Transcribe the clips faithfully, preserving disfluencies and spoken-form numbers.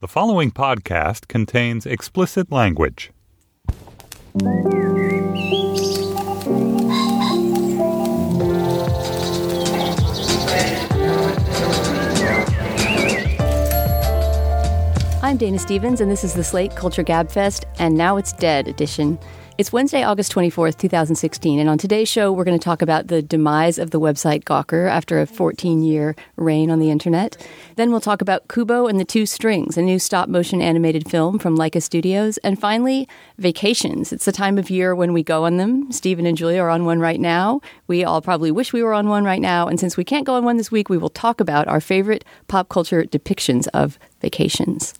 The following podcast contains explicit language. I'm Dana Stevens, and this is the Slate Culture Gabfest, and now it's Dead edition. It's Wednesday, August twenty-fourth, twenty sixteen, and on today's show, we're going to talk about the demise of the website Gawker after a fourteen-year reign on the internet. Then we'll talk about Kubo and the Two Strings, a new stop-motion animated film from Laika Studios. And finally, vacations. It's the time of year when we go on them. Stephen and Julia are on one right now. We all probably wish we were on one right now. And since we can't go on one this week, we will talk about our favorite pop culture depictions of vacations.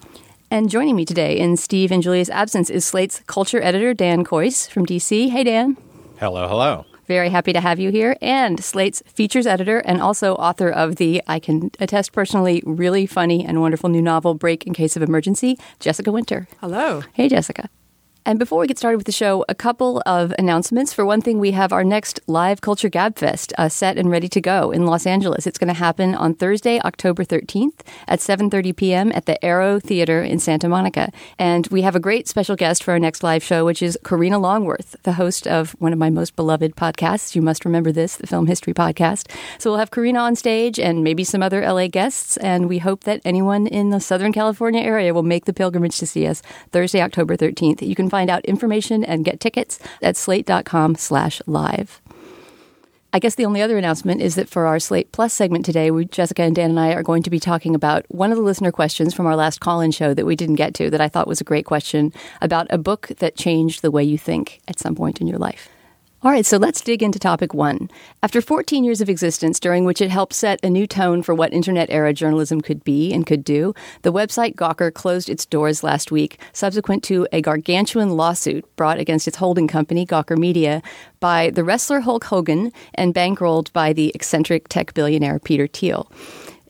And joining me today in Steve and Julia's absence is Slate's culture editor, Dan Coyce from D C. Hey, Dan. Hello, hello. Very happy to have you here. And Slate's features editor and also author of the, I can attest personally, really funny and wonderful new novel, Break in Case of Emergency, Jessica Winter. Hello. Hey, Jessica. And before we get started with the show, a couple of announcements. For one thing, we have our next live Culture Gabfest uh, set and ready to go in Los Angeles. It's going to happen on Thursday, October thirteenth at seven thirty p.m. at the Aero Theater in Santa Monica. And we have a great special guest for our next live show, which is Karina Longworth, the host of one of my most beloved podcasts. You must remember this, the Film History Podcast. So we'll have Karina on stage and maybe some other L A guests. And we hope that anyone in the Southern California area will make the pilgrimage to see us Thursday, October thirteenth. You can find out information and get tickets at slate.com slash live. I guess the only other announcement is that for our Slate Plus segment today, we, Jessica and Dan and I are going to be talking about one of the listener questions from our last call-in show that we didn't get to that I thought was a great question about a book that changed the way you think at some point in your life. All right, so let's dig into topic one. After fourteen years of existence, during which it helped set a new tone for what internet-era journalism could be and could do, the website Gawker closed its doors last week, subsequent to a gargantuan lawsuit brought against its holding company, Gawker Media, by the wrestler Hulk Hogan and bankrolled by the eccentric tech billionaire Peter Thiel.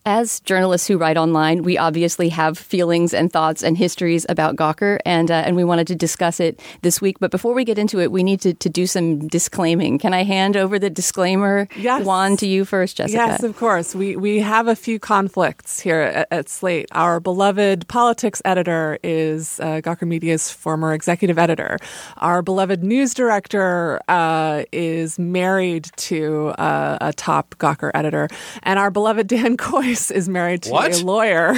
As journalists who write online, we obviously have feelings and thoughts and histories about Gawker, and uh, and we wanted to discuss it this week. But before we get into it, we need to, to do some disclaiming. Can I hand over the disclaimer yes. wand to you first, Jessica? Yes, of course. We we have a few conflicts here at, at Slate. Our beloved politics editor is uh, Gawker Media's former executive editor. Our beloved news director uh, is married to uh, a top Gawker editor. And our beloved Dan Coyce is married to what? a lawyer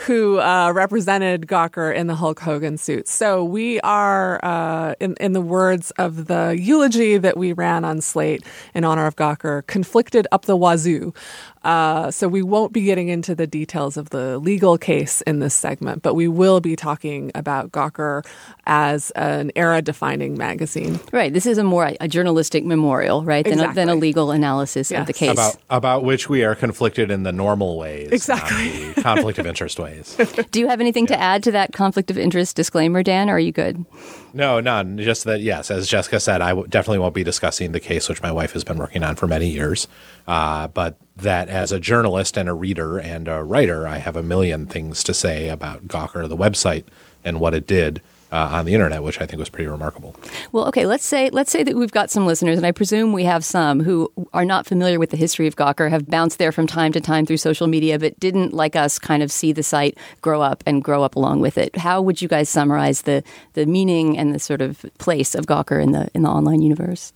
who uh, represented Gawker in the Hulk Hogan suit. So we are, uh, in, in the words of the eulogy that we ran on Slate in honor of Gawker, conflicted up the wazoo. Uh, so we won't be getting into the details of the legal case in this segment, but we will be talking about Gawker as an era-defining magazine. Right. This is a more a journalistic memorial, right, than, exactly. a, than a legal analysis yes. of the case. About, about which we are conflicted in the normal ways. Exactly. The conflict of interest ways. Do you have anything yeah. to add to that conflict of interest disclaimer, Dan, or are you good? No, none. Just that, yes, as Jessica said, I w- definitely won't be discussing the case, which my wife has been working on for many years, uh, but that as a journalist and a reader and a writer, I have a million things to say about Gawker, the website, and what it did uh, on the internet, which I think was pretty remarkable. Well, okay, let's say let's say that we've got some listeners, and I presume we have some who are not familiar with the history of Gawker, have bounced there from time to time through social media, but didn't, like us, kind of see the site grow up and grow up along with it. How would you guys summarize the the meaning and the sort of place of Gawker in the in the online universe?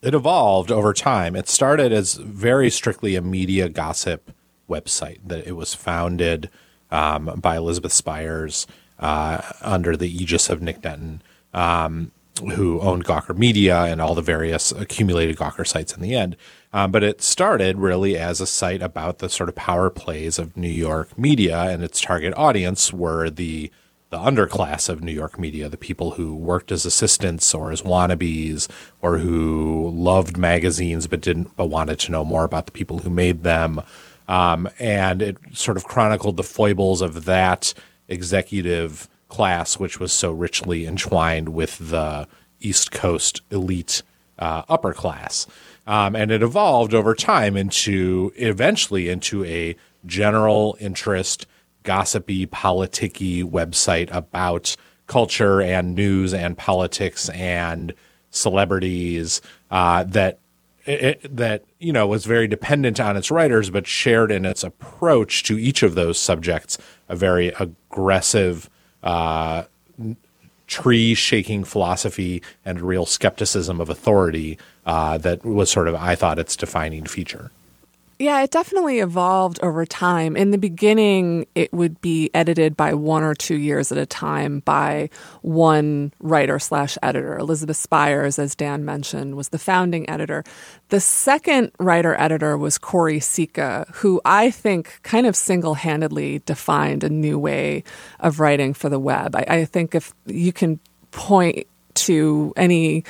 It evolved over time. It started as very strictly a media gossip website. That it was founded um, by Elizabeth Spiers uh, under the aegis of Nick Denton, um, who owned Gawker Media and all the various accumulated Gawker sites in the end. Um, but it started really as a site about the sort of power plays of New York media, and its target audience were the the underclass of New York media, the people who worked as assistants or as wannabes, or who loved magazines but didn't but wanted to know more about the people who made them. Um, and it sort of chronicled the foibles of that executive class, which was so richly entwined with the East Coast elite uh, upper class. Um, and it evolved over time into eventually into a general interest, gossipy, politicky website about culture and news and politics and celebrities uh, that It, that, you know, was very dependent on its writers, but shared in its approach to each of those subjects a very aggressive, uh, tree-shaking philosophy and real skepticism of authority uh, that was sort of, I thought, its defining feature. Yeah, it definitely evolved over time. In the beginning, it would be edited by one or two years at a time by one writer slash editor. Elizabeth Spiers, as Dan mentioned, was the founding editor. The second writer-editor was Choire Sicha, who I think kind of single-handedly defined a new way of writing for the web. I, I think if you can point to any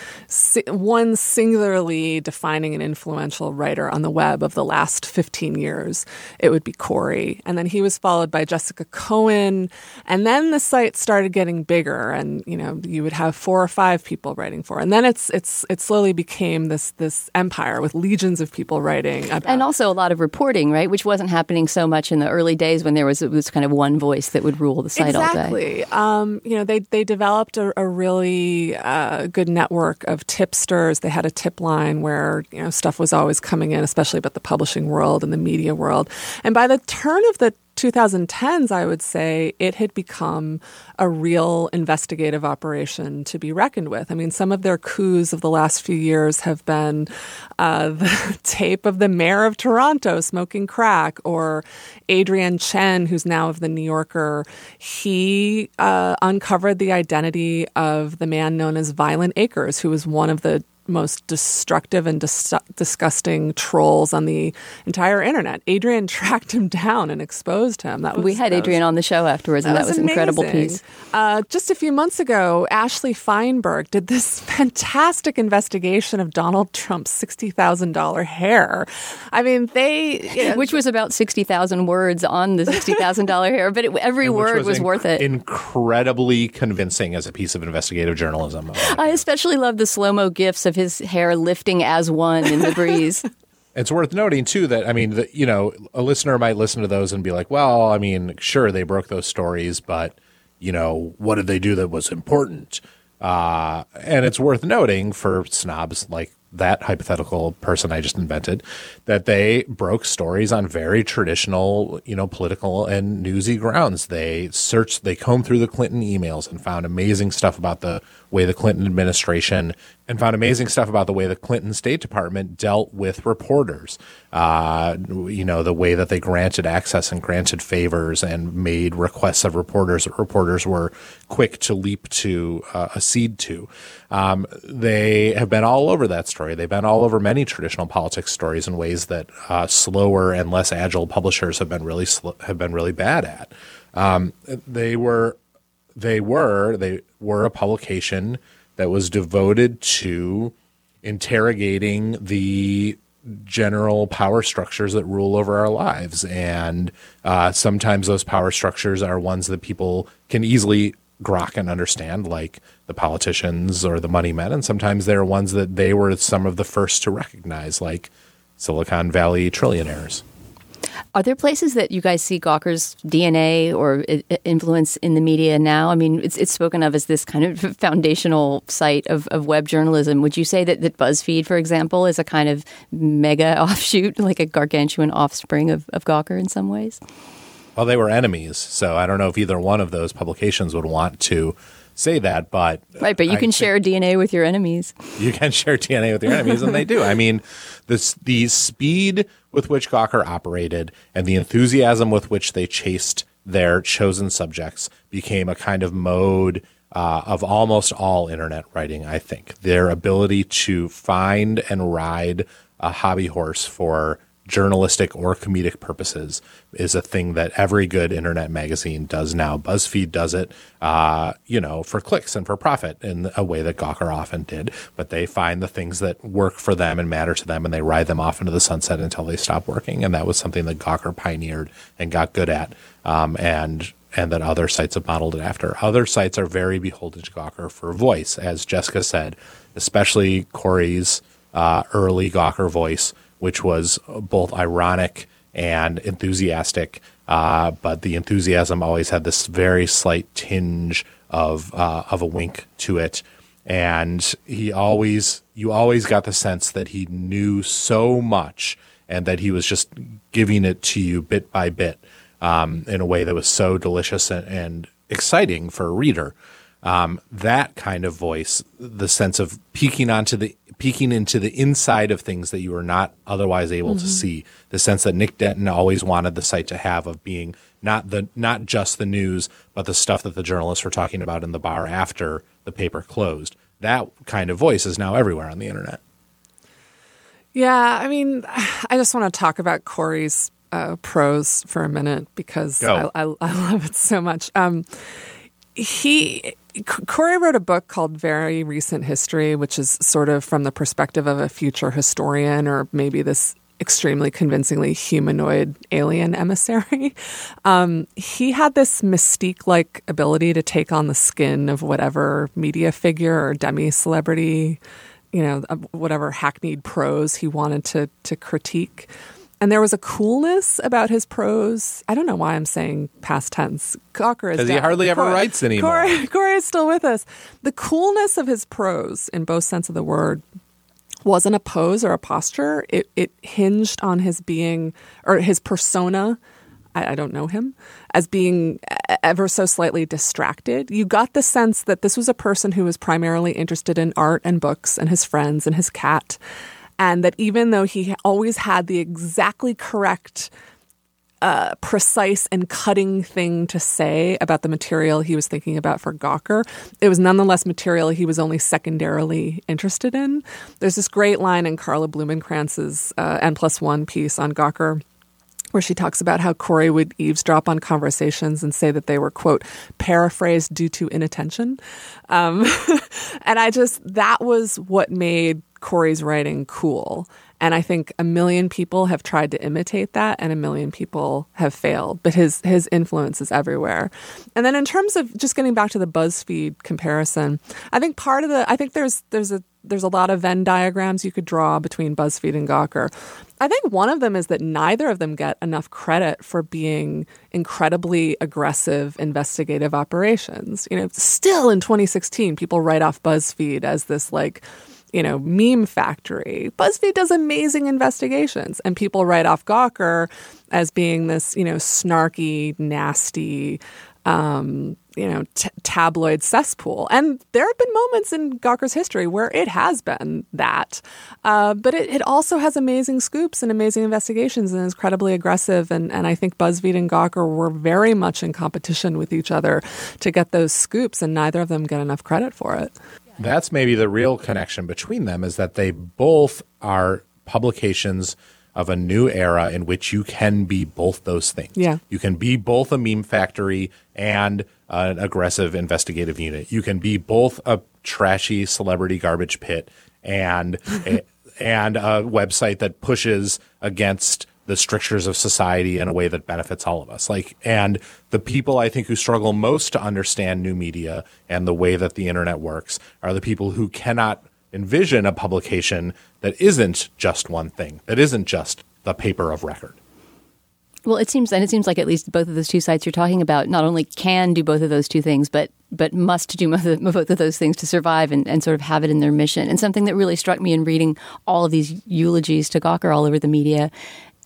one singularly defining and influential writer on the web of the last fifteen years, it would be Choire. And then he was followed by Jessica Cohen. And then the site started getting bigger, and, you know, you would have four or five people writing for it. And then it's it's it slowly became this this empire with legions of people writing about. And also a lot of reporting, right? Which wasn't happening so much in the early days when there was, it was kind of one voice that would rule the site exactly. all day. Exactly. Um, you know, they, they developed a, a really a good network of tipsters. They had a tip line where, you know, stuff was always coming in, especially about the publishing world and the media world. And by the turn of the twenty tens, I would say, it had become a real investigative operation to be reckoned with. I mean, some of their coups of the last few years have been uh, the tape of the mayor of Toronto smoking crack, or Adrian Chen, who's now of The New Yorker. He uh, uncovered the identity of the man known as Violent Acres, who was one of the most destructive and dis- disgusting trolls on the entire internet. Adrian tracked him down and exposed him. That was, we had Adrian on the show afterwards, and that was an incredible piece. Uh, just a few months ago, Ashley Feinberg did this fantastic investigation of Donald Trump's sixty thousand dollars hair. I mean, they... You know, which was about sixty thousand words on the sixty thousand dollars hair, but it, every word was, was inc- worth it. Incredibly convincing as a piece of investigative journalism. I especially love the slow-mo gifs of his hair lifting as one in the breeze. It's worth noting, too, that, I mean, the, you know, a listener might listen to those and be like, well, I mean, sure, they broke those stories, but, you know, what did they do that was important? Uh, and it's worth noting for snobs like that hypothetical person I just invented, that they broke stories on very traditional, you know, political and newsy grounds. They searched, they combed through the Clinton emails and found amazing stuff about the way the Clinton administration and found amazing stuff about the way the Clinton State Department dealt with reporters. Uh, you know, the way that they granted access and granted favors and made requests of reporters that reporters were quick to leap to, uh, accede to. Um, they have been all over that story. They've been all over many traditional politics stories in ways that uh, slower and less agile publishers have been really sl- have been really bad at. Um, they were they were they were a publication that was devoted to interrogating the general power structures that rule over our lives, and uh, sometimes those power structures are ones that people can easily grok and understand, like the politicians or the money men, and sometimes they're ones that they were some of the first to recognize, like Silicon Valley trillionaires. Are there places that you guys see Gawker's D N A or influence in the media now? I mean, it's it's spoken of as this kind of foundational site of, of web journalism. Would you say that, that BuzzFeed, for example, is a kind of mega offshoot, like a gargantuan offspring of, of Gawker in some ways? Well, they were enemies, so I don't know if either one of those publications would want to say that, but... Right, but you I can share D N A with your enemies. You can share D N A with your enemies, and they do. I mean, this, the speed with which Gawker operated and the enthusiasm with which they chased their chosen subjects became a kind of mode uh, of almost all internet writing, I think. Their ability to find and ride a hobby horse for journalistic or comedic purposes is a thing that every good internet magazine does now. BuzzFeed does it, uh, you know, for clicks and for profit in a way that Gawker often did, but they find the things that work for them and matter to them, and they ride them off into the sunset until they stop working. And that was something that Gawker pioneered and got good at, um, and and that other sites have modeled it after. Other sites are very beholden to Gawker for voice, as Jessica said, especially Corey's uh, early Gawker voice, which was both ironic and enthusiastic, uh, but the enthusiasm always had this very slight tinge of uh, of a wink to it, and he always, you always got the sense that he knew so much and that he was just giving it to you bit by bit um, in a way that was so delicious and, and exciting for a reader. Um, that kind of voice, the sense of peeking onto the peeking into the inside of things that you were not otherwise able mm-hmm. to see, the sense that Nick Denton always wanted the site to have of being not the not just the news, but the stuff that the journalists were talking about in the bar after the paper closed. That kind of voice is now everywhere on the internet. Yeah, I mean, I just want to talk about Corey's uh, prose for a minute because I, I, I love it so much. Um, he... Corey wrote a book called Very Recent History, which is sort of from the perspective of a future historian or maybe this extremely convincingly humanoid alien emissary. Um, he had this mystique-like ability to take on the skin of whatever media figure or demi-celebrity, you know, whatever hackneyed prose he wanted to to critique. And there was a coolness about his prose. I don't know why I'm saying past tense. Gawker is dead. Because he hardly ever Corey, writes anymore. Corey, Corey is still with us. The coolness of his prose, in both sense of the word, wasn't a pose or a posture. It, it hinged on his being, or his persona, I, I don't know him, as being ever so slightly distracted. You got the sense that this was a person who was primarily interested in art and books and his friends and his cat. And that even though he always had the exactly correct, uh, precise and cutting thing to say about the material he was thinking about for Gawker, it was nonetheless material he was only secondarily interested in. There's this great line in Carla Blumenkrans's uh, N plus one piece on Gawker where she talks about how Corey would eavesdrop on conversations and say that they were, quote, paraphrased due to inattention. Um, and I just, that was what made Corey's writing cool. And I think a million people have tried to imitate that and a million people have failed. But his his influence is everywhere. And then in terms of just getting back to the BuzzFeed comparison, I think part of the I think there's there's a there's a lot of Venn diagrams you could draw between BuzzFeed and Gawker. I think one of them is that neither of them get enough credit for being incredibly aggressive investigative operations. You know, still in twenty sixteen, people write off BuzzFeed as this like you know, meme factory. BuzzFeed does amazing investigations, and people write off Gawker as being this, you know, snarky, nasty, um, you know, t- tabloid cesspool. And there have been moments in Gawker's history where it has been that. Uh, but it, it also has amazing scoops and amazing investigations and is incredibly aggressive. And, and I think BuzzFeed and Gawker were very much in competition with each other to get those scoops, and neither of them get enough credit for it. That's maybe the real connection between them, is that they both are publications of a new era in which you can be both those things. Yeah. You can be both a meme factory and an aggressive investigative unit. You can be both a trashy celebrity garbage pit and a, and a website that pushes against the strictures of society in a way that benefits all of us. Like, and the people I think who struggle most to understand new media and the way that the internet works are the people who cannot envision a publication that isn't just one thing, that isn't just the paper of record. Well, it seems, and it seems like at least both of those two sites you're talking about not only can do both of those two things, but but must do both of those things to survive and, and sort of have it in their mission. And something that really struck me in reading all of these eulogies to Gawker all over the media,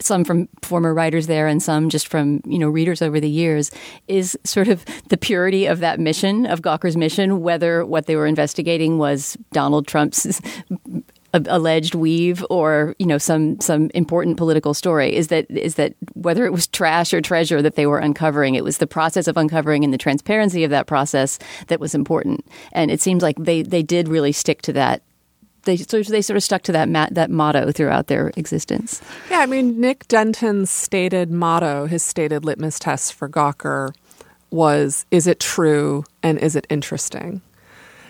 some from former writers there and some just from, you know, readers over the years, is sort of the purity of that mission, of Gawker's mission, whether what they were investigating was Donald Trump's a- alleged weave or, you know, some some important political story is that is that whether it was trash or treasure that they were uncovering, it was the process of uncovering and the transparency of that process that was important. And it seems like they, they did really stick to that. They, so they sort of stuck to that mat, that motto throughout their existence. Yeah, I mean, Nick Denton's stated motto, his stated litmus test for Gawker was, is it true and is it interesting?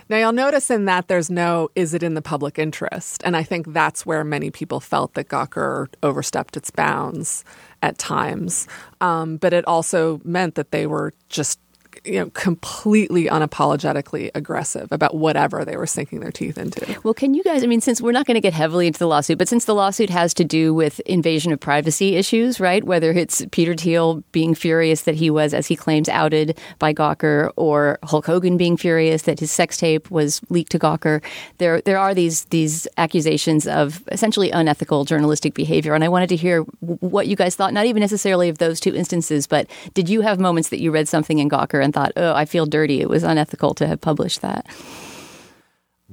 Now, you'll notice in that there's no, is it in the public interest? And I think that's where many people felt that Gawker overstepped its bounds at times. Um, but it also meant that they were just, you know, completely unapologetically aggressive about whatever they were sinking their teeth into. Well, can you guys, I mean, since we're not going to get heavily into the lawsuit, but since the lawsuit has to do with invasion of privacy issues, right? Whether it's Peter Thiel being furious that he was, as he claims, outed by Gawker, or Hulk Hogan being furious that his sex tape was leaked to Gawker, there there are these these accusations of essentially unethical journalistic behavior. And I wanted to hear what you guys thought, not even necessarily of those two instances, but did you have moments that you read something in Gawker and thought, oh, I feel dirty. It was unethical to have published that.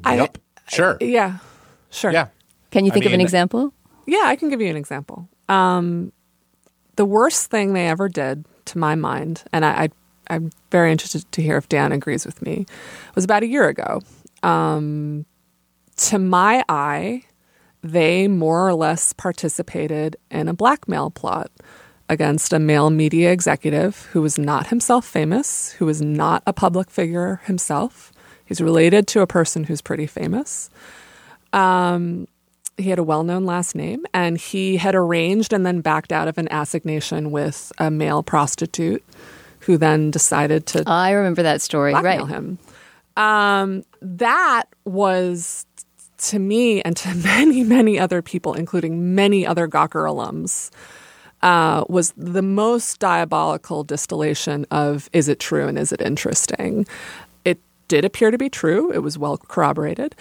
Yep. I, sure. I, yeah. Sure. Yeah. Can you think I mean, of an example? Yeah, I can give you an example. Um, the worst thing they ever did, to my mind, and I, I, I'm very interested to hear if Dan agrees with me, was about a year ago. Um, to my eye, they more or less participated in a blackmail plot against a male media executive who was not himself famous, who was not a public figure himself. He's related to a person who's pretty famous. Um, he had a well-known last name, and he had arranged and then backed out of an assignation with a male prostitute who then decided to I remember that story. Blackmail right. him. Um, that was, to me and to many, many other people, including many other Gawker alums, Uh, was the most diabolical distillation of is it true and is it interesting? It did appear to be true. It was well corroborated.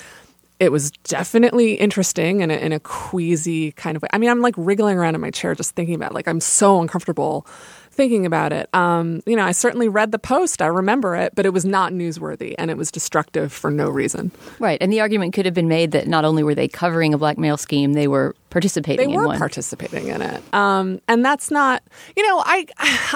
It was definitely interesting in a, in a queasy kind of way. I mean, I'm like wriggling around in my chair just thinking about it. Like, I'm so uncomfortable thinking about it. Um, you know, I certainly read the post. I remember it, but it was not newsworthy and it was destructive for no reason. Right. And the argument could have been made that not only were they covering a blackmail scheme, they were participating they in were one. participating in it. Um, and that's not, you know, I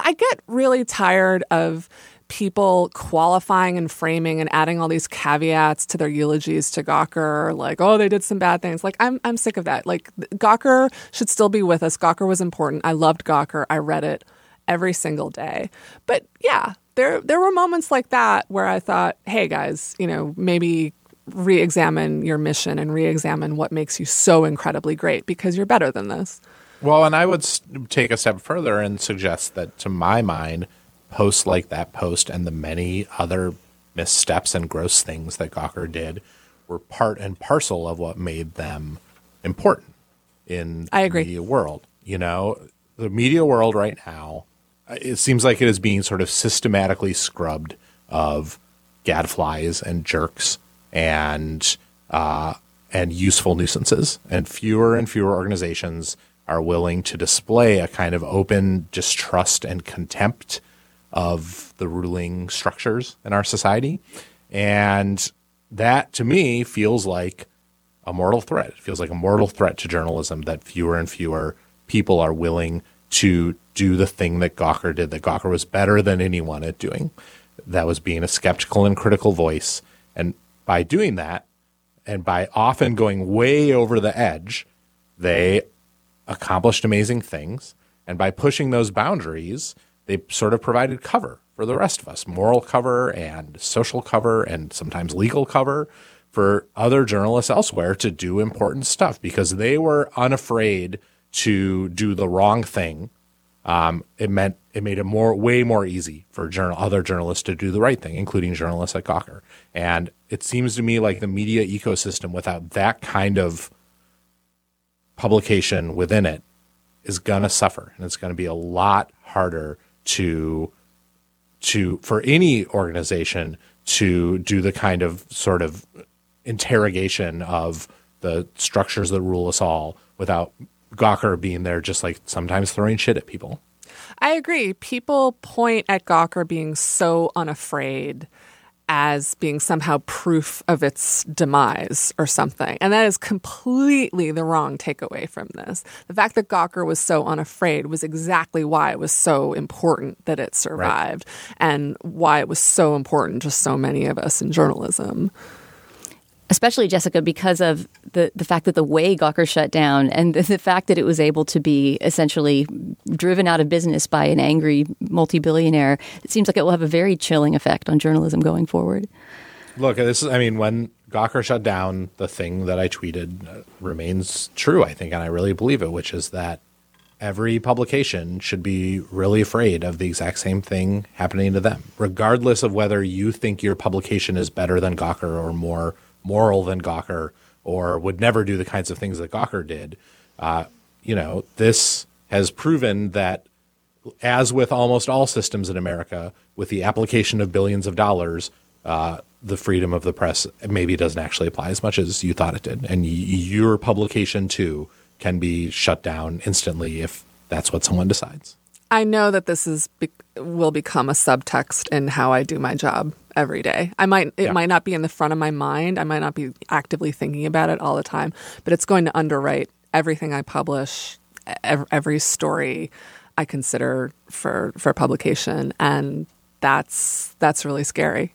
I get really tired of people qualifying and framing and adding all these caveats to their eulogies to Gawker, like, oh, they did some bad things. Like, I'm I'm sick of that. Like, Gawker should still be with us. Gawker was important. I loved Gawker. I read it every single day. But yeah, there there were moments like that where I thought, hey guys, you know, maybe re-examine your mission and re-examine what makes you so incredibly great, because you're better than this. Well, and I would take a step further and suggest that, to my mind, posts like that post and the many other missteps and gross things that Gawker did were part and parcel of what made them important in I agree. the media world. You know, the media world right now, it seems like it is being sort of systematically scrubbed of gadflies and jerks and uh, and useful nuisances. And fewer and fewer organizations are willing to display a kind of open distrust and contempt of the ruling structures in our society. And that, to me, feels like a mortal threat. It feels like a mortal threat to journalism that fewer and fewer people are willing to do the thing that Gawker did, that Gawker was better than anyone at doing. That was being a skeptical and critical voice. And by doing that, and by often going way over the edge, they accomplished amazing things. And by pushing those boundaries, they sort of provided cover for the rest of us, moral cover and social cover and sometimes legal cover for other journalists elsewhere to do important stuff, because they were unafraid to do the wrong thing. Um, it meant it made it more way more easy for journal, other journalists to do the right thing, including journalists at Gawker. And it seems to me like the media ecosystem without that kind of publication within it is going to suffer, and it's going to be a lot harder to to for any organization to do the kind of sort of interrogation of the structures that rule us all without Gawker being there, just like sometimes throwing shit at people. I agree. People point at Gawker being so unafraid as being somehow proof of its demise or something. And that is completely the wrong takeaway from this. The fact that Gawker was so unafraid was exactly why it was so important that it survived, right, and why it was so important to so many of us in journalism. Especially, Jessica, because of the, the fact that the way Gawker shut down and the, the fact that it was able to be essentially driven out of business by an angry multi-billionaire, it seems like it will have a very chilling effect on journalism going forward. Look, this is, I mean, when Gawker shut down, the thing that I tweeted remains true, I think, and I really believe it, which is that every publication should be really afraid of the exact same thing happening to them, regardless of whether you think your publication is better than Gawker or more moral than Gawker, or would never do the kinds of things that Gawker did. Uh, you know, this has proven that, as with almost all systems in America, with the application of billions of dollars, uh, the freedom of the press maybe doesn't actually apply as much as you thought it did. And y- your publication, too, can be shut down instantly if that's what someone decides. I know that this is be- will become a subtext in how I do my job every day. I might it yeah. might not be in the front of my mind. I might not be actively thinking about it all the time, but it's going to underwrite everything I publish, ev- every story I consider for for publication, and that's that's really scary.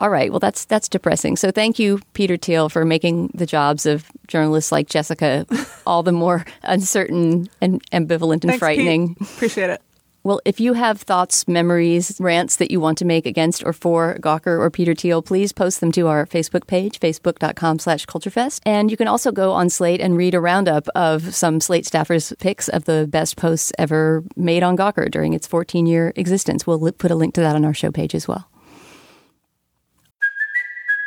All right. Well, that's that's depressing. So thank you, Peter Thiel, for making the jobs of journalists like Jessica all the more uncertain and ambivalent and Thanks, frightening. Pete. Appreciate it. Well, if you have thoughts, memories, rants that you want to make against or for Gawker or Peter Thiel, please post them to our Facebook page, facebook.com slash culturefest. And you can also go on Slate and read a roundup of some Slate staffers' picks of the best posts ever made on Gawker during its fourteen-year existence. We'll li- put a link to that on our show page as well.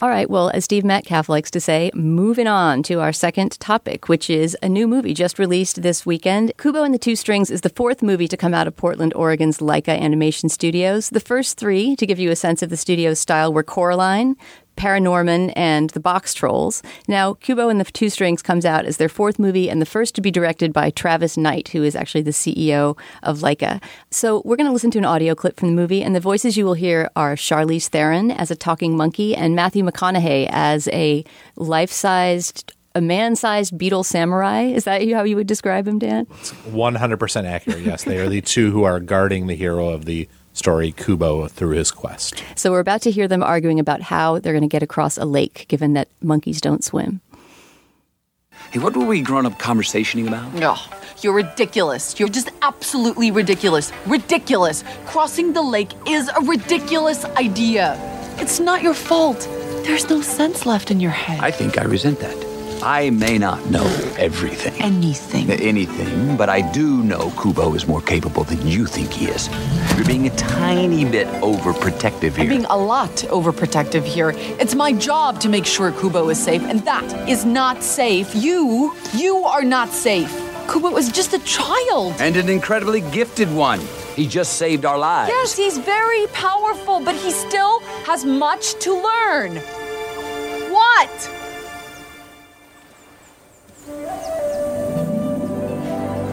All right, well, as Steve Metcalf likes to say, moving on to our second topic, which is a new movie just released this weekend. Kubo and the Two Strings is the fourth movie to come out of Portland, Oregon's Laika Animation Studios. The first three, to give you a sense of the studio's style, were Coraline, Paranorman, and The Box Trolls. Now, Kubo and the Two Strings comes out as their fourth movie and the first to be directed by Travis Knight, who is actually the C E O of Laika. So we're going to listen to an audio clip from the movie, and the voices you will hear are Charlize Theron as a talking monkey and Matthew McConaughey as a life-sized, a man-sized beetle samurai. Is that how you would describe him, Dan? It's one hundred percent accurate, yes. They are the two who are guarding the hero of the story, Kubo, through his quest. So we're about to hear them arguing about how they're going to get across a lake, given that monkeys don't swim. Hey, what were we grown-up conversationing about? No, oh, you're ridiculous. You're just absolutely ridiculous. Ridiculous. Crossing the lake is a ridiculous idea. It's not your fault. There's no sense left in your head. I think I resent that. I may not know everything. Anything. Anything, but I do know Kubo is more capable than you think he is. You're being a tiny bit overprotective here. I'm being a lot overprotective here. It's my job to make sure Kubo is safe, and that is not safe. You, you are not safe. Kubo is just a child. And an incredibly gifted one. He just saved our lives. Yes, he's very powerful, but he still has much to learn. What?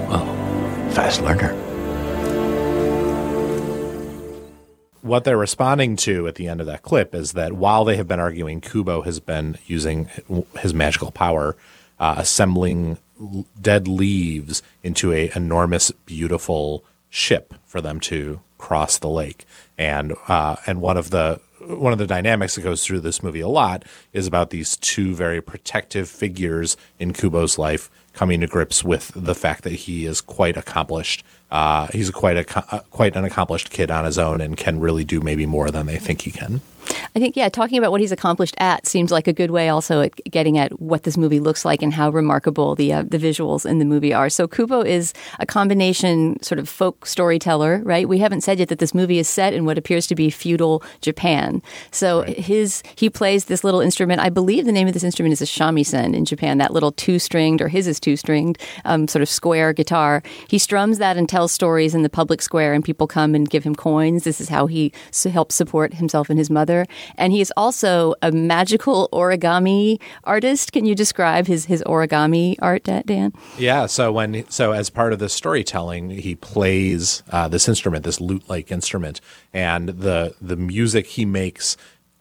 Well, fast learner. What they're responding to at the end of that clip is that while they have been arguing, Kubo has been using his magical power, uh, assembling dead leaves into an enormous, beautiful ship for them to cross the lake. And uh, and one of the one of the dynamics that goes through this movie a lot is about these two very protective figures in Kubo's life coming to grips with the fact that he is quite accomplished. Uh, he's a quite a quite an accomplished kid on his own and can really do maybe more than they think he can. I think, yeah, talking about what he's accomplished at seems like a good way also at getting at what this movie looks like and how remarkable the uh, the visuals in the movie are. So Kubo is a combination sort of folk storyteller, right? We haven't said yet that this movie is set in what appears to be feudal Japan. So right. his he plays this little instrument. I believe the name of this instrument is a shamisen in Japan, that little two-stringed, or his is two-stringed, um, sort of square guitar. He strums that and tells stories in the public square, and people come and give him coins. This is how he helps support himself and his mother. And he is also a magical origami artist. Can you describe his, his origami art, Dan? Yeah. So when so as part of the storytelling, he plays uh, this instrument, this lute-like instrument, and the the music he makes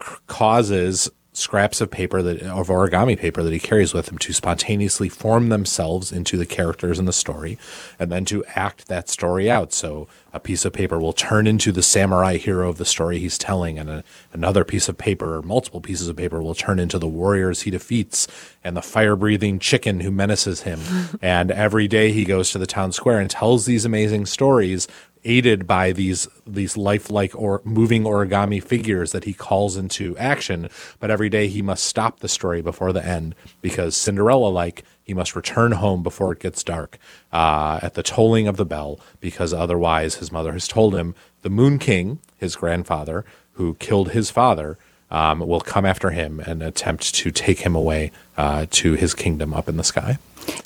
c- causes scraps of paper that of origami paper that he carries with him to spontaneously form themselves into the characters in the story, and then to act that story out. So a piece of paper will turn into the samurai hero of the story he's telling, and a, another piece of paper or multiple pieces of paper will turn into the warriors he defeats and the fire-breathing chicken who menaces him. And every day he goes to the town square and tells these amazing stories, aided by these these lifelike or moving origami figures that he calls into action. But every day he must stop the story before the end, because Cinderella-like, he must return home before it gets dark uh, at the tolling of the bell, because otherwise his mother has told him the Moon King, his grandfather, who killed his father, um, will come after him and attempt to take him away uh, to his kingdom up in the sky.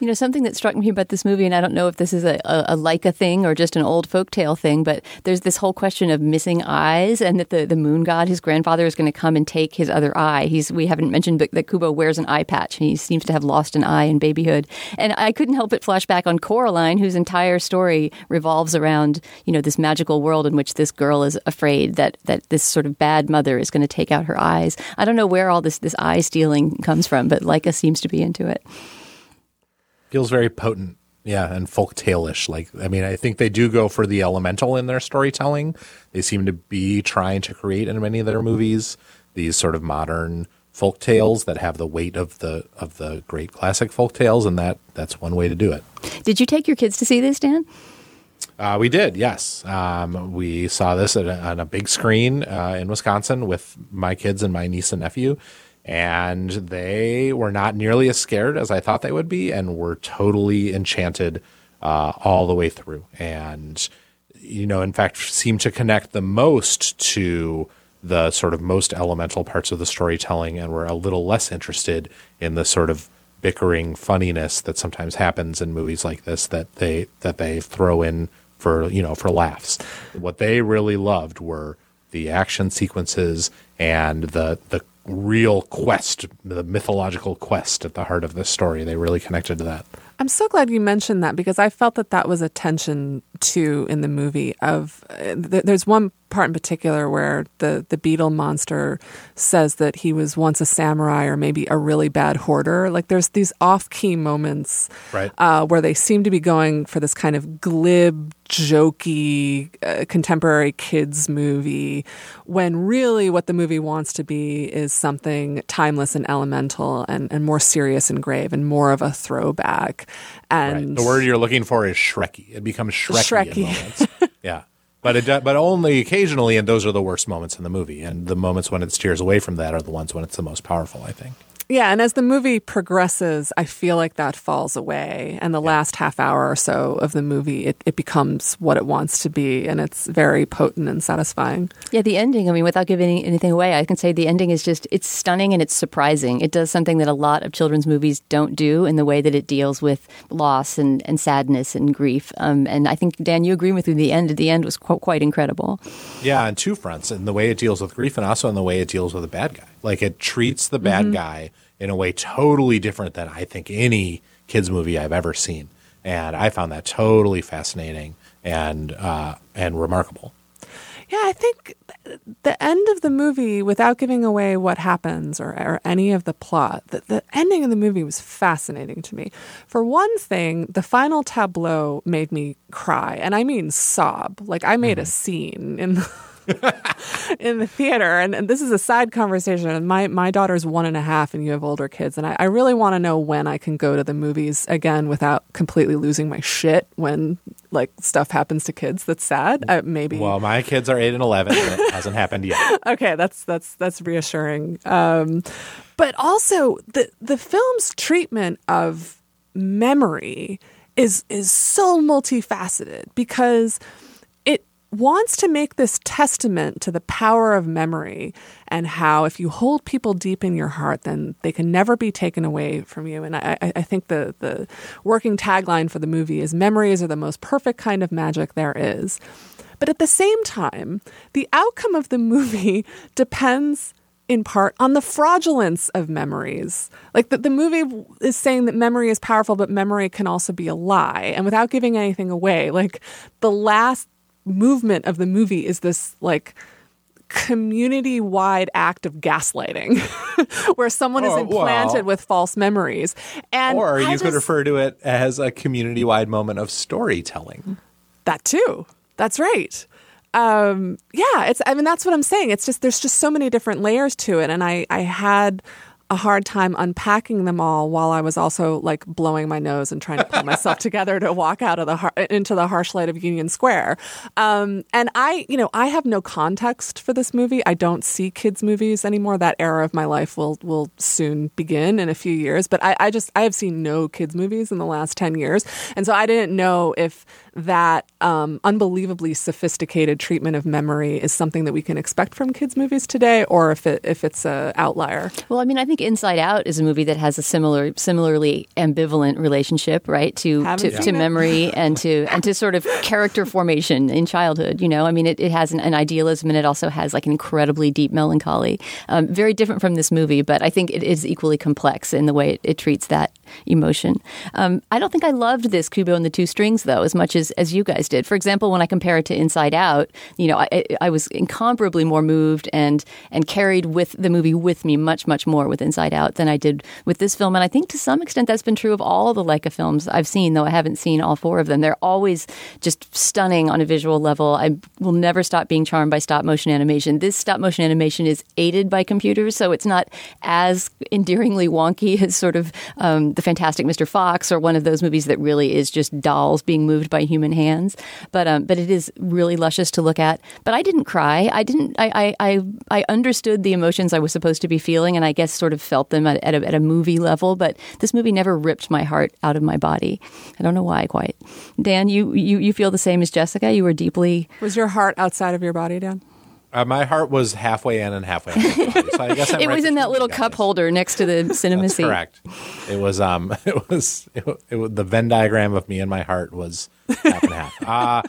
You know, something that struck me about this movie, and I don't know if this is a, a, a Laika thing or just an old folktale thing, but there's this whole question of missing eyes, and that the, the moon god, his grandfather, is going to come and take his other eye. He's we haven't mentioned but that Kubo wears an eye patch, and he seems to have lost an eye in babyhood. And I couldn't help but flash back on Coraline, whose entire story revolves around, you know, this magical world in which this girl is afraid that, that this sort of bad mother is going to take out her eyes. I don't know where all this, this eye stealing comes from, but Laika seems to be into it. Feels very potent, yeah, and folktale-ish. Like, I mean, I think they do go for the elemental in their storytelling. They seem to be trying to create in many of their movies these sort of modern folktales that have the weight of the of the great classic folktales, and that that's one way to do it. Did you take your kids to see this, Dan? Uh, we did, yes. Um, we saw this at a, on a big screen uh, in Wisconsin with my kids and my niece and nephew. And they were not nearly as scared as I thought they would be, and were totally enchanted uh, all the way through. And, you know, in fact, seemed to connect the most to the sort of most elemental parts of the storytelling, and were a little less interested in the sort of bickering funniness that sometimes happens in movies like this that they that they throw in for, you know, for laughs. What they really loved were the action sequences and the the real quest, the mythological quest at the heart of this story. They really connected to that. I'm so glad you mentioned that, because I felt that that was a tension too in the movie. Of uh, th- there's one part in particular where the the beetle monster says that he was once a samurai, or maybe a really bad hoarder. Like, there's these off-key moments, right, uh, where they seem to be going for this kind of glib, jokey, uh, contemporary kids movie, when really what the movie wants to be is something timeless and elemental, and, and more serious and grave, and more of a throwback. And right. The word you're looking for is Shrekky. It becomes Shrekky, Shrekky. In moments. Yeah. But it, but only occasionally, and those are the worst moments in the movie. And the moments when it steers away from that are the ones when it's the most powerful, I think. Yeah, and as the movie progresses, I feel like that falls away. And the yeah. last half hour or so of the movie, it, it becomes what it wants to be, and it's very potent and satisfying. Yeah, the ending, I mean, without giving anything away, I can say the ending is just, it's stunning and it's surprising. It does something that a lot of children's movies don't do, in the way that it deals with loss and, and sadness and grief. Um, and I think, Dan, you agree with me, the end at the end was qu- quite incredible. Yeah, on two fronts, in the way it deals with grief, and also in the way it deals with a bad guy. Like, it treats the bad mm-hmm. guy in a way totally different than I think any kids movie I've ever seen. And I found that totally fascinating and uh, and remarkable. Yeah, I think th- the end of the movie, without giving away what happens or, or any of the plot, the, the ending of the movie was fascinating to me. For one thing, the final tableau made me cry, and I mean sob. Like, I made mm-hmm. a scene in the in the theater. And, and this is a side conversation. My my daughter's one and a half and you have older kids. And I, I really want to know when I can go to the movies again without completely losing my shit when like stuff happens to kids that's sad. Uh, maybe. Well, my kids are eight and eleven and it hasn't happened yet. Okay, that's that's that's reassuring. Um, but also the the film's treatment of memory is is so multifaceted because it wants to make this testament to the power of memory and how if you hold people deep in your heart, then they can never be taken away from you. And I, I think the, the working tagline for the movie is memories are the most perfect kind of magic there is. But at the same time, the outcome of the movie depends in part on the fraudulence of memories. Like the, the movie is saying that memory is powerful, but memory can also be a lie. And without giving anything away, like the last movement of the movie is this like community-wide act of gaslighting where someone oh, is implanted well, with false memories. And or I you just, could refer to it as a community-wide moment of storytelling. That too. That's right. Um, yeah, it's, I mean, that's what I'm saying. It's just, there's just so many different layers to it. And I, I had a hard time unpacking them all while I was also like blowing my nose and trying to pull myself together to walk out of the, har- into the harsh light of Union Square. Um, and I, you know, I have no context for this movie. I don't see kids movies anymore. That era of my life will, will soon begin in a few years, but I, I just, I have seen no kids movies in the last ten years. And so I didn't know if that um, unbelievably sophisticated treatment of memory is something that we can expect from kids' movies today, or if it if it's an outlier. Well, I mean, I think Inside Out is a movie that has a similar, similarly ambivalent relationship, right, to to, to memory and to and to sort of character formation in childhood. You know, I mean, it, it has an, an idealism, and it also has like an incredibly deep melancholy. Um, very different from this movie, but I think it is equally complex in the way it, it treats that emotion. Um, I don't think I loved this Kubo and the Two Strings though as much as. as you guys did. For example, when I compare it to Inside Out, you know, I, I was incomparably more moved and and carried with the movie with me much, much more with Inside Out than I did with this film. And I think to some extent that's been true of all the Laika films I've seen, though I haven't seen all four of them. They're always just stunning on a visual level. I will never stop being charmed by stop motion animation. This stop motion animation is aided by computers, so it's not as endearingly wonky as sort of um, The Fantastic Mister Fox or one of those movies that really is just dolls being moved by humans. Human hands, but um, but it is really luscious to look at. But I didn't cry. I didn't. I I I understood the emotions I was supposed to be feeling, and I guess sort of felt them at, at a at a movie level. But this movie never ripped my heart out of my body. I don't know why quite. Dan, you you you feel the same as Jessica. You were deeply. Was your heart outside of your body, Dan? Uh, my heart was halfway in and halfway out. So I guess I'm it right was in that little guys. cup holder next to the cinema That's seat. Correct. It was. Um. It was. It, it was the Venn diagram of me and my heart was half and half. Uh,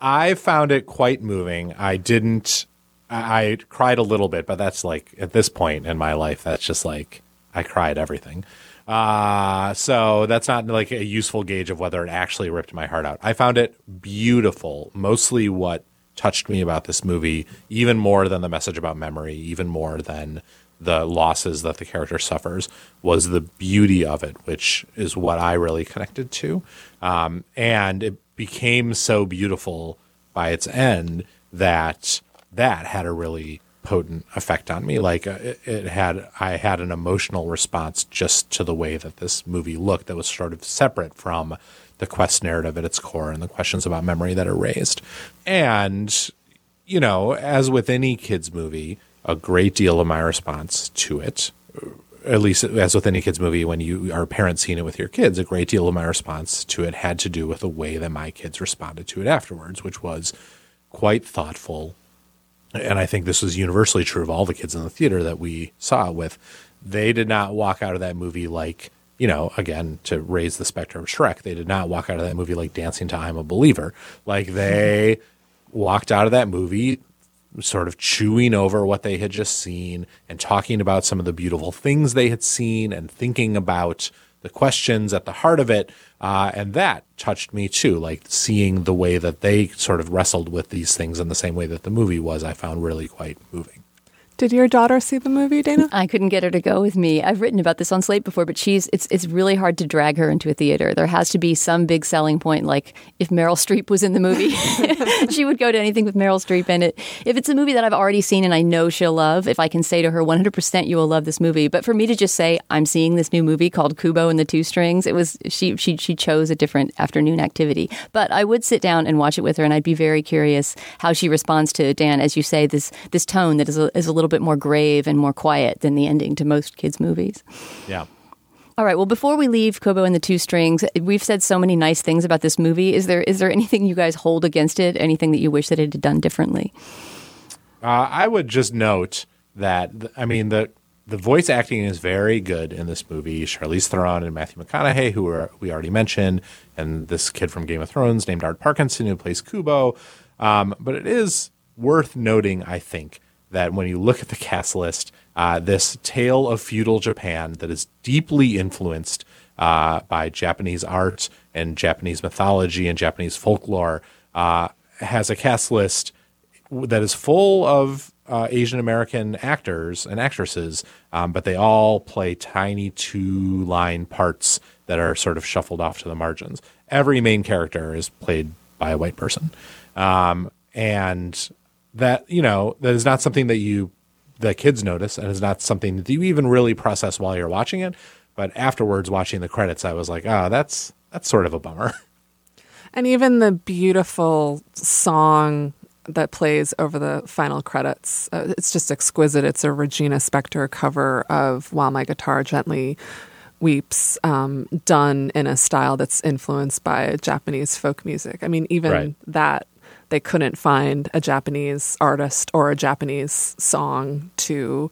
I found it quite moving. I didn't. I, I cried a little bit, but that's like at this point in my life, that's just like I cried everything. Uh, so that's not like a useful gauge of whether it actually ripped my heart out. I found it beautiful. Mostly what touched me about this movie, even more than the message about memory, even more than the losses that the character suffers, was the beauty of it, which is what I really connected to. Um, and it became so beautiful by its end that that had a really potent effect on me. Like it, it had, I had an emotional response just to the way that this movie looked that was sort of separate from the quest narrative at its core and the questions about memory that are raised. And, you know, as with any kids movie, a great deal of my response to it, at least as with any kids movie, when you are a parent seeing it with your kids, a great deal of my response to it had to do with the way that my kids responded to it afterwards, which was quite thoughtful. And I think this was universally true of all the kids in the theater that we saw it with. They did not walk out of that movie like, you know, again, to raise the specter of Shrek, they did not walk out of that movie like dancing to I'm a Believer. Like they walked out of that movie sort of chewing over what they had just seen and talking about some of the beautiful things they had seen and thinking about the questions at the heart of it. Uh, and that touched me too, like seeing the way that they sort of wrestled with these things in the same way that the movie was, I found really quite moving. Did your daughter see the movie, Dana? I couldn't get her to go with me. I've written about this on Slate before, but she's it's it's really hard to drag her into a theater. There has to be some big selling point, like if Meryl Streep was in the movie, she would go to anything with Meryl Streep in it. If it's a movie that I've already seen and I know she'll love, if I can say to her, one hundred percent you will love this movie. But for me to just say, I'm seeing this new movie called Kubo and the Two Strings, it was she she she chose a different afternoon activity. But I would sit down and watch it with her, and I'd be very curious how she responds to, Dan, as you say, this this tone that is a, is a little little bit more grave and more quiet than the ending to most kids' movies. Yeah. All right. Well, before we leave Kubo and the Two Strings, we've said so many nice things about this movie. Is there is there anything you guys hold against it? Anything that you wish that it had done differently? Uh, I would just note that, I mean, the the voice acting is very good in this movie. Charlize Theron and Matthew McConaughey, who are, we already mentioned, and this kid from Game of Thrones named Art Parkinson, who plays Kubo. Um, but it is worth noting, I think, that when you look at the cast list, uh, this tale of feudal Japan that is deeply influenced uh, by Japanese art and Japanese mythology and Japanese folklore uh, has a cast list that is full of uh, Asian American actors and actresses, um, but they all play tiny two-line parts that are sort of shuffled off to the margins. Every main character is played by a white person. Um, and... That, you know, that is not something that you, the kids notice, and is not something that you even really process while you're watching it. But afterwards, watching the credits, I was like, oh, that's that's sort of a bummer. And even the beautiful song that plays over the final credits, uh, it's just exquisite. It's a Regina Spektor cover of While My Guitar Gently Weeps, um, done in a style that's influenced by Japanese folk music. I mean, even right. that. They couldn't find a Japanese artist or a Japanese song to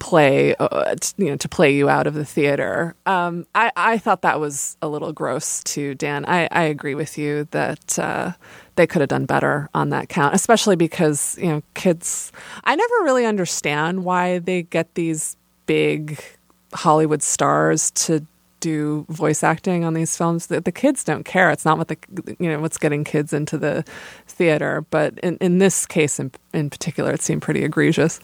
play, uh, t- you know, to play you out of the theater. Um, I, I thought that was a little gross too, Dan. I, I agree with you that uh, they could have done better on that count, especially because, you know, kids. I never really understand why they get these big Hollywood stars to do voice acting on these films. The, the kids don't care. It's not what the you know what's getting kids into the theater. But in, in this case, in in particular, it seemed pretty egregious.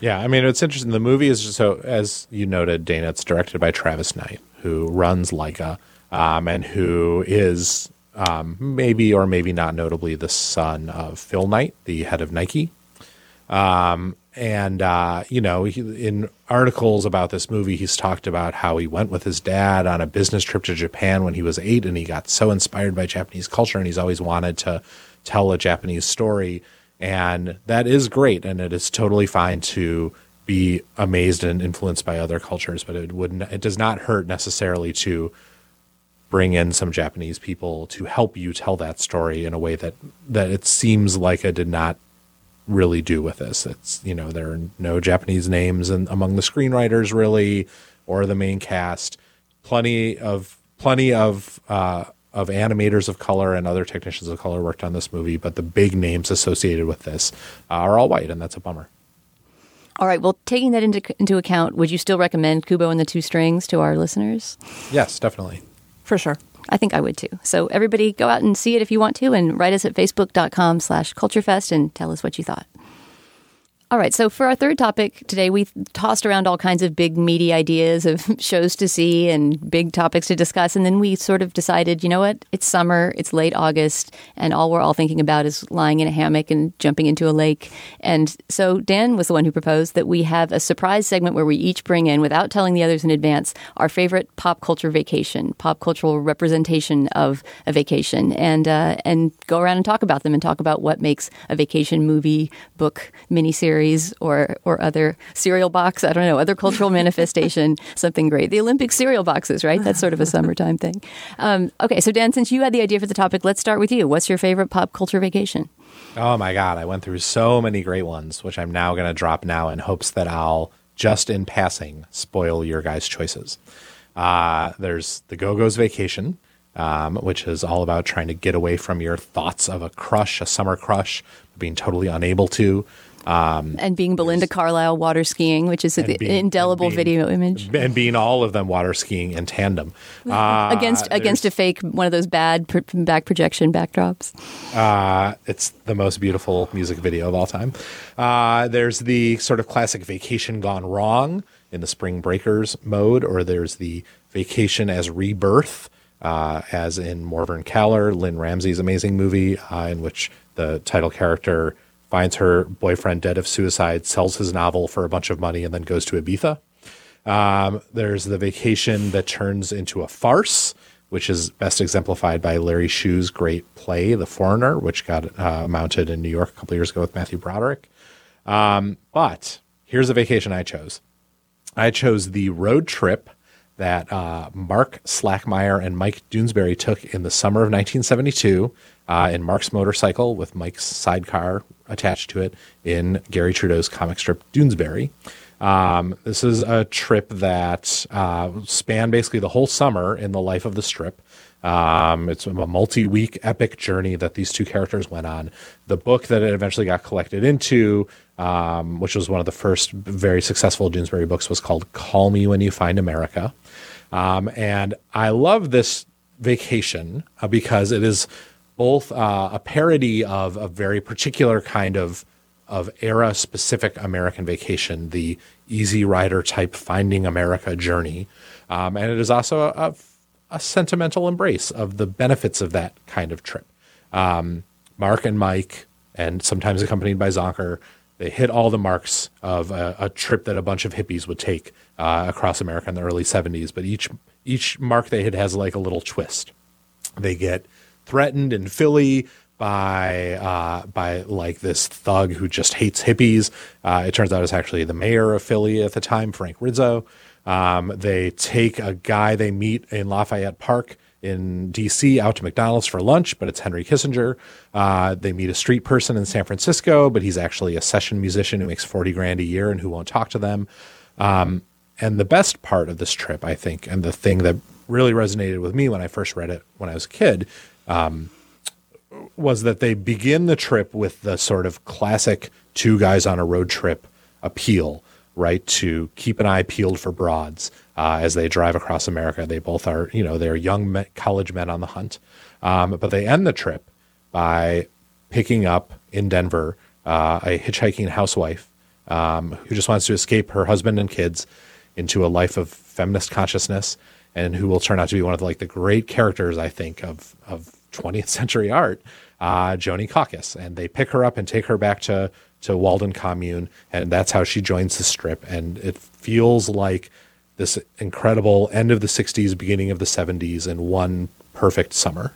Yeah, I mean, it's interesting. The movie is just so, as you noted, Dana. It's directed by Travis Knight, who runs Laika, um, and who is um, maybe or maybe not notably the son of Phil Knight, the head of Nike. Um, and, uh, you know, he, in articles about this movie, he's talked about how he went with his dad on a business trip to Japan when he was eight, and he got so inspired by Japanese culture, and he's always wanted to tell a Japanese story. And that is great. And it is totally fine to be amazed and influenced by other cultures, but it wouldn't, it does not hurt necessarily to bring in some Japanese people to help you tell that story in a way that, that it seems like I did not really do with this. It's, you know, there are no Japanese names in, among the screenwriters really, or the main cast. Plenty of plenty of uh, of animators of color and other technicians of color worked on this movie, but the big names associated with this uh, are all white, and that's a bummer. All right. Well, taking that into into account, would you still recommend Kubo and the Two Strings to our listeners? Yes, definitely. For sure. I think I would too. So everybody go out and see it if you want to, and write us at facebook.com slash culturefest and tell us what you thought. All right. So for our third topic today, we tossed around all kinds of big meaty ideas of shows to see and big topics to discuss. And then we sort of decided, you know what? It's summer. It's late August. And all we're all thinking about is lying in a hammock and jumping into a lake. And so Dan was the one who proposed that we have a surprise segment where we each bring in, without telling the others in advance, our favorite pop culture vacation, pop cultural representation of a vacation, and uh, and go around and talk about them and talk about what makes a vacation movie, book, miniseries, or or other cereal box, I don't know, other cultural manifestation, something great. The Olympic cereal boxes, right? That's sort of a summertime thing. Um, okay, so Dan, since you had the idea for the topic, let's start with you. What's your favorite pop culture vacation? Oh my God, I went through so many great ones, which I'm now going to drop now in hopes that I'll, just in passing, spoil your guys' choices. Uh, there's the Go-Go's Vacation, um, which is all about trying to get away from your thoughts of a crush, a summer crush, being totally unable to. Um, and being Belinda Carlisle water skiing, which is an being, indelible being, video image. And being all of them water skiing in tandem. Uh, against against a fake, one of those bad pr- back projection backdrops. Uh, it's the most beautiful music video of all time. Uh, there's the sort of classic vacation gone wrong in the Spring Breakers mode, or there's the vacation as rebirth, uh, as in Morvern Caller, Lynn Ramsey's amazing movie, uh, in which the title character finds her boyfriend dead of suicide, sells his novel for a bunch of money, and then goes to Ibiza. Um, there's the vacation that turns into a farce, which is best exemplified by Larry Shue's great play, The Foreigner, which got uh, mounted in New York a couple years ago with Matthew Broderick. Um, but here's a vacation I chose. I chose the road trip that uh, Mark Slackmeyer and Mike Doonesbury took in the summer of nineteen seventy-two uh, in Mark's motorcycle with Mike's sidecar attached to it in Gary Trudeau's comic strip Doonesbury. Um, this is a trip that uh, spanned basically the whole summer in the life of the strip. Um, it's a multi-week epic journey that these two characters went on. The book that it eventually got collected into, um, which was one of the first very successful Doonesbury books, was called Call Me When You Find America. Um, and I love this vacation uh, because it is both uh, a parody of a very particular kind of of era-specific American vacation, the Easy Rider type Finding America journey. Um, and it is also a, a sentimental embrace of the benefits of that kind of trip. Um, Mark and Mike, and sometimes accompanied by Zonker, they hit all the marks of a, a trip that a bunch of hippies would take uh, across America in the early seventies. But each each mark they hit has like a little twist. They get threatened in Philly by uh, by like this thug who just hates hippies. Uh, it turns out it's actually the mayor of Philly at the time, Frank Rizzo. Um, they take a guy they meet in Lafayette Park in D C out to McDonald's for lunch, but it's Henry Kissinger. Uh, they meet a street person in San Francisco, but he's actually a session musician who makes forty grand a year and who won't talk to them. Um, and the best part of this trip, I think, and the thing that really resonated with me when I first read it when I was a kid, um, was that they begin the trip with the sort of classic two guys on a road trip appeal, right? To keep an eye peeled for broads uh, as they drive across America. They both are, you know, they're young men, college men on the hunt. Um, but they end the trip by picking up in Denver uh, a hitchhiking housewife um, who just wants to escape her husband and kids into a life of feminist consciousness, and who will turn out to be one of the, like the great characters, I think, of, of, twentieth century art, uh, Joni Caucus. And they pick her up and take her back to, to Walden Commune. And that's how she joins the strip. And it feels like this incredible end of the sixties, beginning of the seventies in one perfect summer.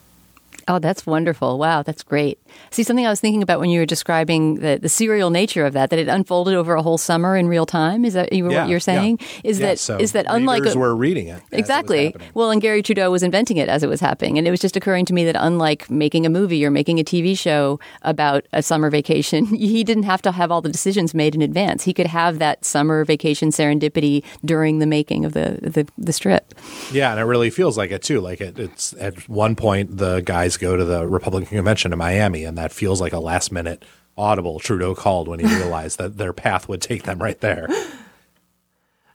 Oh, that's wonderful. Wow, that's great. See, something I was thinking about when you were describing the, the serial nature of that, that it unfolded over a whole summer in real time. Is that you, yeah, what you're saying? Yeah. Is, yeah, that, so is that unlike... readers a, were reading it. Exactly. It well, and Gary Trudeau was inventing it as it was happening. And it was just occurring to me that unlike making a movie or making a T V show about a summer vacation, he didn't have to have all the decisions made in advance. He could have that summer vacation serendipity during the making of the, the, the strip. Yeah, and it really feels like it, too. Like it, it's at one point, the guys go to the Republican convention in Miami, and that feels like a last minute audible Trudeau called when he realized that their path would take them right there.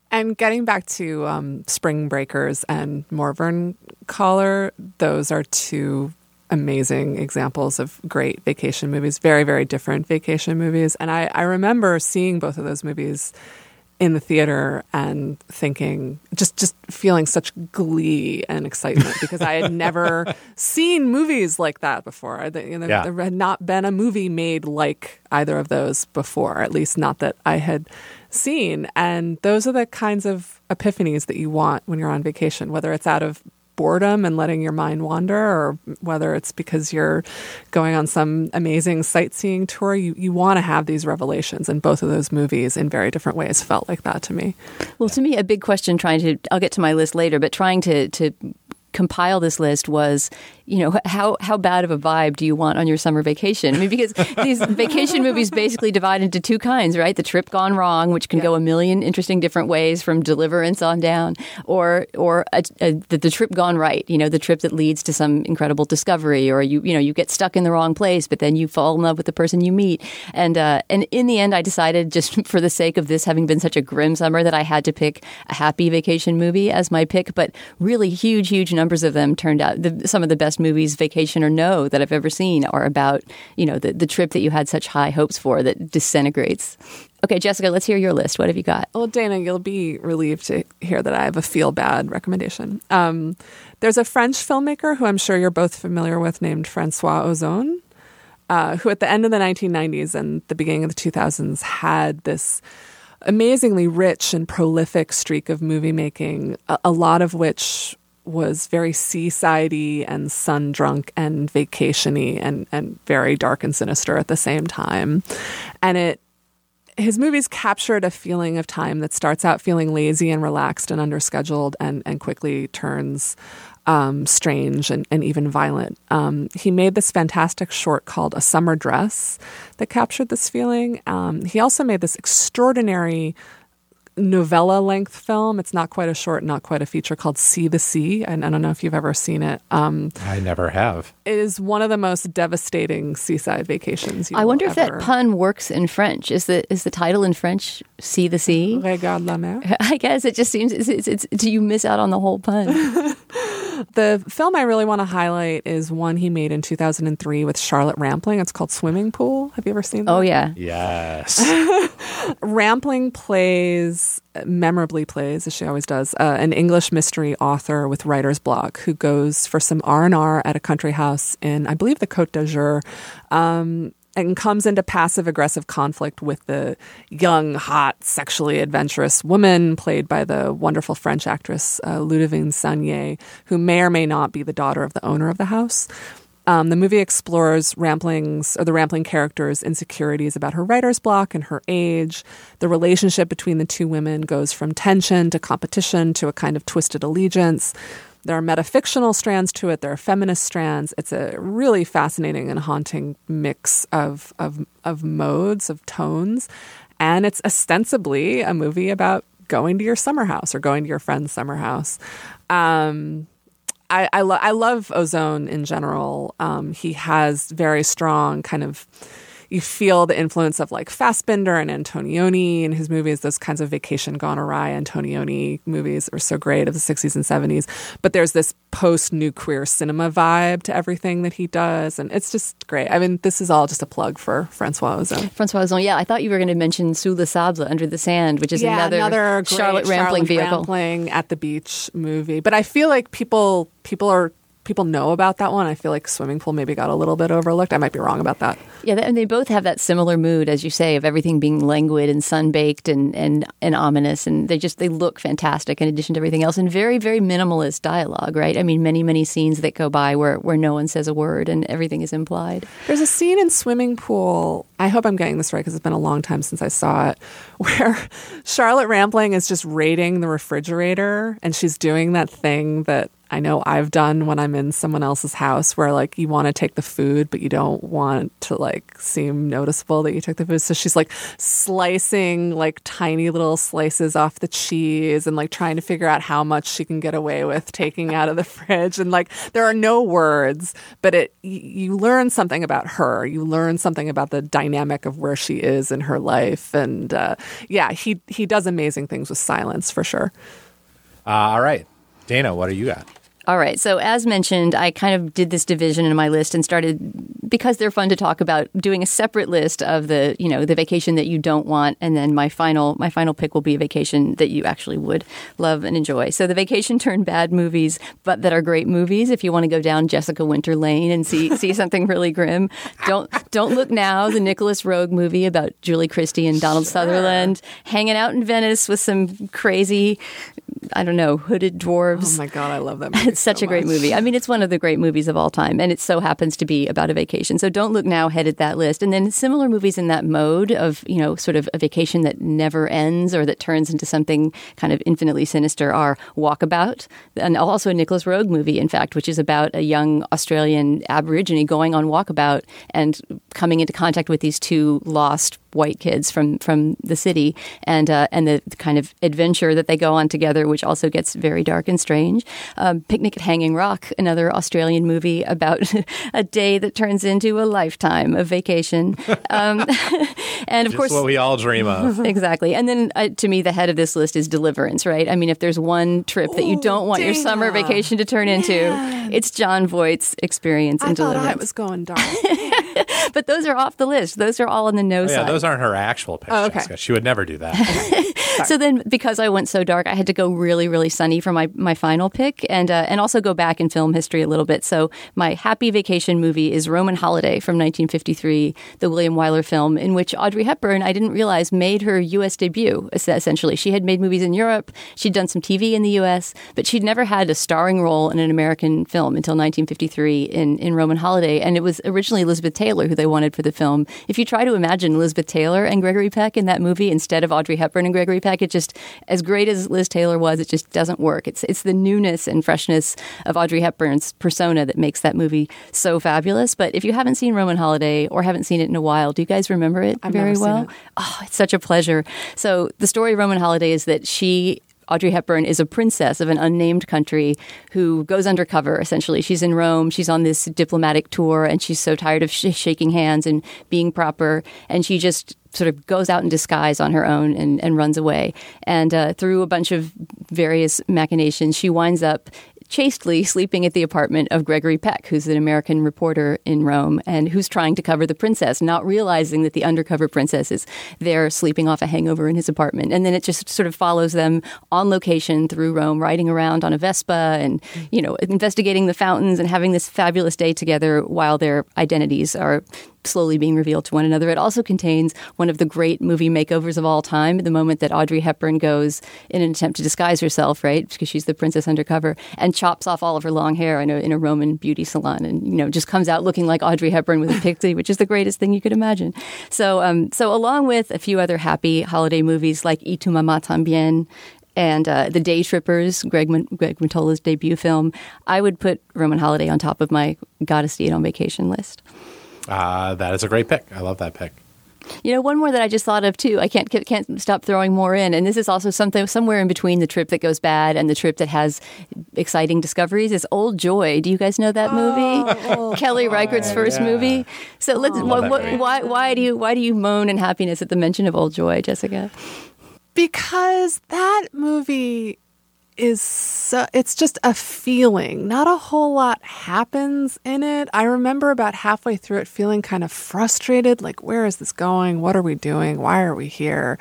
And getting back to um, Spring Breakers and Morvern Caller, those are two amazing examples of great vacation movies, very, very different vacation movies. And I, I remember seeing both of those movies in the theater and thinking, just just feeling such glee and excitement because I had never seen movies like that before. I, you know, yeah. There had not been a movie made like either of those before, at least not that I had seen. And those are the kinds of epiphanies that you want when you're on vacation, whether it's out of boredom and letting your mind wander, or whether it's because you're going on some amazing sightseeing tour. You, you want to have these revelations, and both of those movies in very different ways felt like that to me. Well, to me, a big question trying to, I'll get to my list later, but trying to, to compile this list was, you know, how how bad of a vibe do you want on your summer vacation? I mean, because these vacation movies basically divide into two kinds, right? The trip gone wrong, which can yeah. go a million interesting different ways from Deliverance on down, or or a, a, the, the trip gone right, you know, the trip that leads to some incredible discovery, or you you know, you get stuck in the wrong place, but then you fall in love with the person you meet. And uh, and in the end, I decided, just for the sake of this having been such a grim summer, that I had to pick a happy vacation movie as my pick, but really huge, huge numbers of them turned out. The, some of the best movies, vacation or no, that I've ever seen are about, you know, the, the trip that you had such high hopes for that disintegrates. Okay, Jessica, let's hear your list. What have you got? Well, Dana, you'll be relieved to hear that I have a feel-bad recommendation. Um, there's a French filmmaker who I'm sure you're both familiar with named Francois Ozon, uh, who at the end of the nineteen nineties and the beginning of the two thousands had this amazingly rich and prolific streak of movie making, a, a lot of which was very seaside-y and sun-drunk and vacation-y and, and very dark and sinister at the same time. And it his movies captured a feeling of time that starts out feeling lazy and relaxed and underscheduled and, and quickly turns um, strange and, and even violent. Um, he made this fantastic short called A Summer Dress that captured this feeling. Um, he also made this extraordinary novella-length film. It's not quite a short, not quite a feature, called See the Sea. And I don't know if you've ever seen it. Um, I never have. It is one of the most devastating seaside vacations you I wonder if ever... that pun works in French. Is the is the title in French, See the Sea? Regarde la mer. I guess it just seems, it's, it's, it's, do you miss out on the whole pun? The film I really want to highlight is one he made in two thousand three with Charlotte Rampling. It's called Swimming Pool. Have you ever seen that? Oh, yeah. Yes. Rampling plays, memorably plays, as she always does, uh, an English mystery author with writer's block who goes for some R and R at a country house in, I believe, the Côte d'Azur, um, and comes into passive-aggressive conflict with the young, hot, sexually adventurous woman played by the wonderful French actress uh, Ludivine Sagnier, who may or may not be the daughter of the owner of the house. Um, the movie explores Rampling's, or the Rampling character's, insecurities about her writer's block and her age. The relationship between the two women goes from tension to competition to a kind of twisted allegiance. There are metafictional strands to it. There are feminist strands. It's a really fascinating and haunting mix of of, of modes, of tones. And it's ostensibly a movie about going to your summer house or going to your friend's summer house. Um I, I, lo- I love Ozon in general. Um, he has very strong kind of, you feel the influence of like Fassbinder and Antonioni in his movies. Those kinds of vacation gone awry Antonioni movies that were so great of the sixties and seventies. But there's this post-new queer cinema vibe to everything that he does. And it's just great. I mean, this is all just a plug for Francois Ozon. Francois Ozon, yeah. I thought you were going to mention Sous le Sable, Under the Sand, which is yeah, another, another great Charlotte Rampling vehicle. Rampling at the beach movie. But I feel like people people are... People know about that one. I feel like Swimming Pool maybe got a little bit overlooked. I might be wrong about that. Yeah, and they both have that similar mood, as you say, of everything being languid and sunbaked and and, and ominous. And they just, they look fantastic in addition to everything else. And very, very minimalist dialogue, right? I mean, many, many scenes that go by where, where no one says a word and everything is implied. There's a scene in Swimming Pool, I hope I'm getting this right because it's been a long time since I saw it, where Charlotte Rampling is just raiding the refrigerator and she's doing that thing that I know I've done when I'm in someone else's house where, like, you want to take the food, but you don't want to, like, seem noticeable that you took the food. So she's, like, slicing, like, tiny little slices off the cheese and, like, trying to figure out how much she can get away with taking out of the fridge. And, like, there are no words, but it you learn something about her. You learn something about the dynamic of where she is in her life. And, uh, yeah, he, he does amazing things with silence, for sure. Uh, all right. Dana, what do you got? All right. So as mentioned, I kind of did this division in my list and started, because they're fun to talk about, doing a separate list of the, you know, the vacation that you don't want. And then my final my final pick will be a vacation that you actually would love and enjoy. So the vacation turned bad movies, but that are great movies. If you want to go down Jessica Winter Lane and see see something really grim, don't don't look now. The Nicholas Roeg movie about Julie Christie and Donald sure. Sutherland hanging out in Venice with some crazy I don't know, hooded dwarves. Oh my God, I love that movie. It's such so a great much. movie. I mean, it's one of the great movies of all time, and it so happens to be about a vacation. So Don't Look Now headed that list. And then similar movies in that mode of, you know, sort of a vacation that never ends or that turns into something kind of infinitely sinister are Walkabout, and also a Nicholas Roeg movie, in fact, which is about a young Australian Aborigine going on walkabout and coming into contact with these two lost white kids from, from the city, and uh, and the kind of adventure that they go on together, which also gets very dark and strange. Um, Picnic at Hanging Rock, another Australian movie about a day that turns into a lifetime of vacation. Um, and of Just course, what we all dream of. Exactly. And then uh, to me, the head of this list is Deliverance, right? I mean, if there's one trip Ooh, that you don't want Dana. your summer vacation to turn into, Man. it's John Voight's experience in I Deliverance. I thought I was going dark. But those are off the list. Those are all on the no oh, yeah, side. Those aren't her actual pictures. Oh, okay. She would never do that. So then, because I went so dark, I had to go really, really sunny for my, my final pick, and uh, and also go back in film history a little bit. So my happy vacation movie is Roman Holiday from nineteen fifty-three, the William Wyler film, in which Audrey Hepburn, I didn't realize, made her U S debut, essentially. She had made movies in Europe. She'd done some T V in the U S, but she'd never had a starring role in an American film until nineteen fifty-three in, in Roman Holiday. And it was originally Elizabeth Taylor who they wanted for the film. If you try to imagine Elizabeth Taylor and Gregory Peck in that movie instead of Audrey Hepburn and Gregory Peck, it just, as great as Liz Taylor was, it just doesn't work. It's it's the newness and freshness of Audrey Hepburn's persona that makes that movie so fabulous. But if you haven't seen Roman Holiday or haven't seen it in a while, do you guys remember it I've very never well? Seen it. Oh, it's such a pleasure. So the story of Roman Holiday is that she... Audrey Hepburn is a princess of an unnamed country who goes undercover, essentially. She's in Rome. She's on this diplomatic tour, and she's so tired of sh- shaking hands and being proper. And she just sort of goes out in disguise on her own and, and runs away. And uh, through a bunch of various machinations, she winds up chastely sleeping at the apartment of Gregory Peck, who's an American reporter in Rome and who's trying to cover the princess, not realizing that the undercover princess is there sleeping off a hangover in his apartment. And then it just sort of follows them on location through Rome, riding around on a Vespa and, you know, investigating the fountains and having this fabulous day together while their identities are slowly being revealed to one another. It also contains one of the great movie makeovers of all time, the moment that Audrey Hepburn goes in an attempt to disguise herself, right, because she's the princess undercover, and chops off all of her long hair in a, in a Roman beauty salon, and, you know, just comes out looking like Audrey Hepburn with a pixie, which is the greatest thing you could imagine. So, um, so along with a few other happy holiday movies like Y tu mamá también, and uh, The Day Trippers, Greg, M- Greg Montola's debut film, I would put Roman Holiday on top of my Gotta See It on Vacation list. Uh, that is a great pick. I love that pick. You know, one more that I just thought of, too. I can't can't stop throwing more in. And this is also something somewhere in between the trip that goes bad and the trip that has exciting discoveries is Old Joy. Do you guys know that movie? Oh, Kelly Reichardt's first yeah. movie. So let's. Wh- wh- movie. Why why do you why do you moan in happiness at the mention of Old Joy, Jessica? Because that movie is so, it's just a feeling. Not a whole lot happens in it. I remember about halfway through it feeling kind of frustrated, like, where is this going? What are we doing? Why are we here?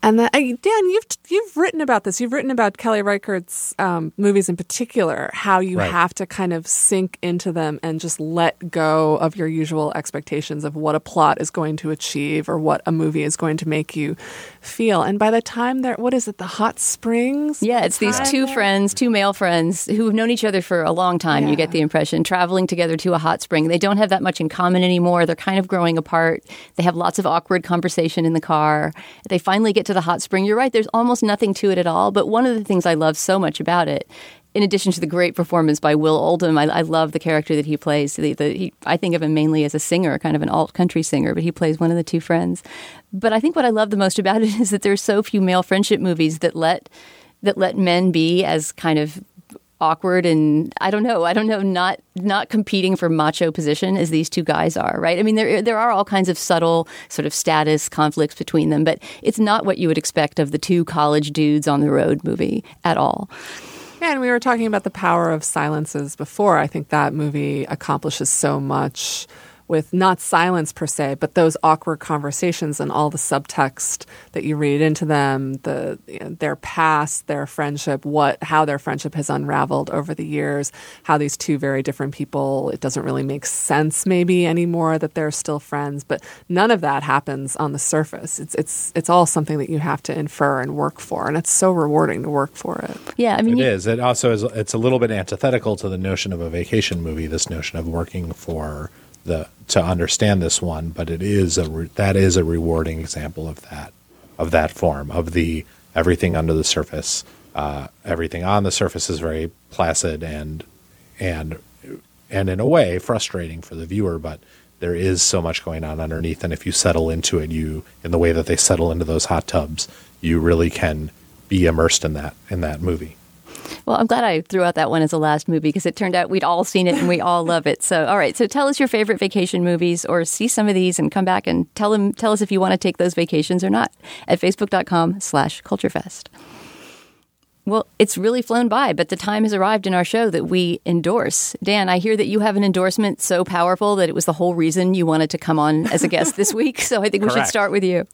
And then, Dan, you've you've written about this. You've written about Kelly Reichardt's um, movies in particular, how you right. have to kind of sink into them and just let go of your usual expectations of what a plot is going to achieve or what a movie is going to make you feel. And by the time they're, what is it, the hot springs? Yeah, it's these two friends, two male friends who've known each other for a long time, yeah. you get the impression, traveling together to a hot spring. They don't have that much in common anymore. They're kind of growing apart. They have lots of awkward conversation in the car. They finally get to the hot spring. You're right, there's almost nothing to it at all. But one of the things I love so much about it, in addition to the great performance by Will Oldham, I, I love the character that he plays. The, the, he, I think of him mainly as a singer, kind of an alt-country singer, but he plays one of the two friends. But I think what I love the most about it is that there are so few male friendship movies that let that let men be as kind of awkward and I don't know, I don't know, not not competing for macho position as these two guys are, right? I mean, there there are all kinds of subtle sort of status conflicts between them, but it's not what you would expect of the two college dudes on the road movie at all. Yeah, and we were talking about the power of silences before. I think that movie accomplishes so much with not silence per se, but those awkward conversations and all the subtext that you read into them, the you know, their past, their friendship, what how their friendship has unraveled over the years, how these two very different people, it doesn't really make sense maybe anymore that they're still friends, but none of that happens on the surface. It's it's it's all something that you have to infer and work for, and it's so rewarding to work for it. Yeah, I mean, it you- is. It also is. It's a little bit antithetical to the notion of a vacation movie. This notion of working for the to understand this one, but it is a re- that is a rewarding example of that of that form of the everything under the surface. Uh, everything on the surface is very placid and and and in a way frustrating for the viewer, but there is so much going on underneath, and if you settle into it, you in the way that they settle into those hot tubs, you really can be immersed in that in that movie. Well, I'm glad I threw out that one as a last movie because it turned out we'd all seen it and we all love it. So, all right. So tell us your favorite vacation movies or see some of these and come back and tell them, tell us if you want to take those vacations or not at facebook.com slash culturefest. Well, it's really flown by, but the time has arrived in our show that we endorse. Dan, I hear that you have an endorsement so powerful that it was the whole reason you wanted to come on as a guest this week. So I think Correct. We should start with you.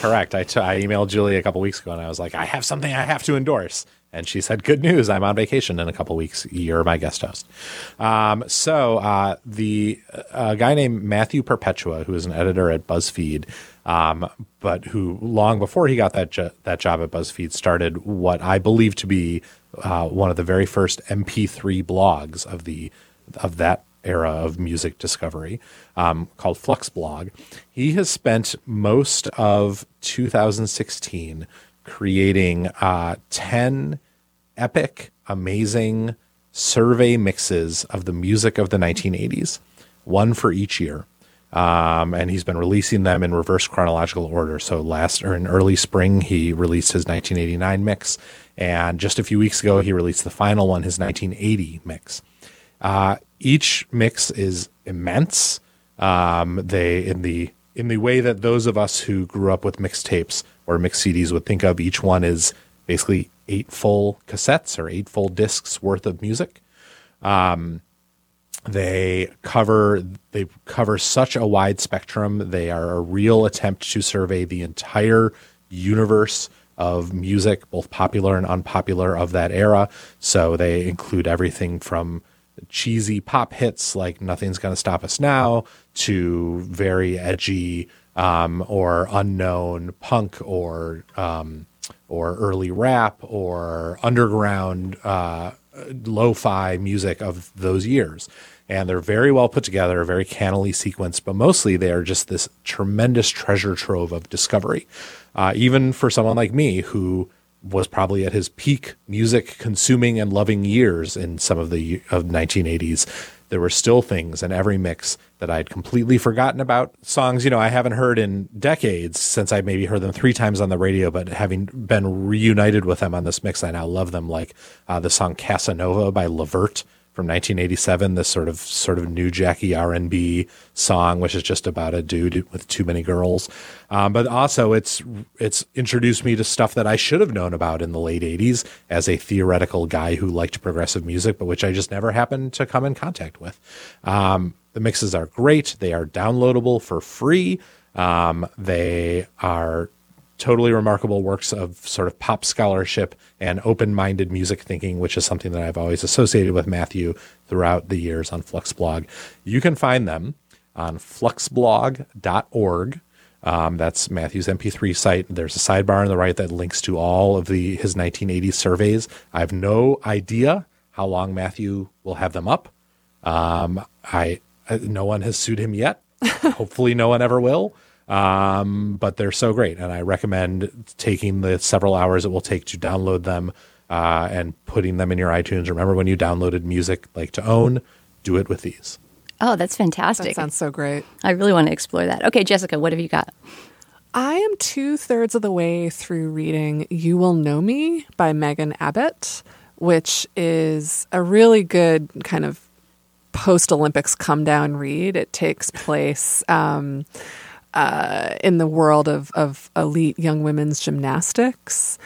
Correct. I, t- I emailed Julie a couple weeks ago and I was like, I have something I have to endorse. And she said, good news, I'm on vacation in a couple weeks. You're my guest host. Um, so uh, the a guy named Matthew Perpetua, who is an editor at BuzzFeed, um, but who long before he got that jo- that job at BuzzFeed started what I believe to be uh, one of the very first M P three blogs of the of that era of music discovery um, called FluxBlog. He has spent most of two thousand sixteen creating uh, ten epic, amazing survey mixes of the music of the nineteen eighties, one for each year. Um, and he's been releasing them in reverse chronological order. So last or in early spring, he released his nineteen eighty-nine mix. And just a few weeks ago, he released the final one, his nineteen eighty mix. Uh, each mix is immense. Um, they in the in the way that those of us who grew up with mixtapes or mixed C Ds would think of, each one is basically eight full cassettes or eight full discs worth of music. Um, they cover they cover such a wide spectrum. They are a real attempt to survey the entire universe of music, both popular and unpopular, of that era. So they include everything from cheesy pop hits like Nothing's Gonna Stop Us Now to very edgy Um, or unknown punk or um, or early rap or underground uh, lo-fi music of those years. And they're very well put together, very cannily sequenced, but mostly they are just this tremendous treasure trove of discovery. Uh, even for someone like me who was probably at his peak music consuming and loving years in some of the of nineteen eighties, there were still things in every mix that I'd completely forgotten about. Songs, you know, I haven't heard in decades since I maybe heard them three times on the radio, but having been reunited with them on this mix, I now love them. Like uh, the song Casanova by Levert from nineteen eighty-seven, this sort of sort of new Jackie R and B song, which is just about a dude with too many girls. Um, but also it's it's introduced me to stuff that I should have known about in the late eighties as a theoretical guy who liked progressive music, but which I just never happened to come in contact with. Um, the mixes are great. They are downloadable for free. Um, they are totally remarkable works of sort of pop scholarship and open-minded music thinking, which is something that I've always associated with Matthew throughout the years on FluxBlog. You can find them on fluxblog dot org. Um, that's Matthew's M P three site. There's a sidebar on the right that links to all of the his nineteen eighties surveys. I have no idea how long Matthew will have them up. Um, I, I no one has sued him yet. Hopefully no one ever will. Um, but they're so great. And I recommend taking the several hours it will take to download them, uh, and putting them in your iTunes. Remember when you downloaded music like to own, do it with these. Oh, that's fantastic. That sounds so great. I really want to explore that. Okay, Jessica, what have you got? I am two thirds of the way through reading You Will Know Me by Megan Abbott, which is a really good kind of post-Olympics come down read. It takes place, um, Uh, in the world of, of elite young women's gymnastics.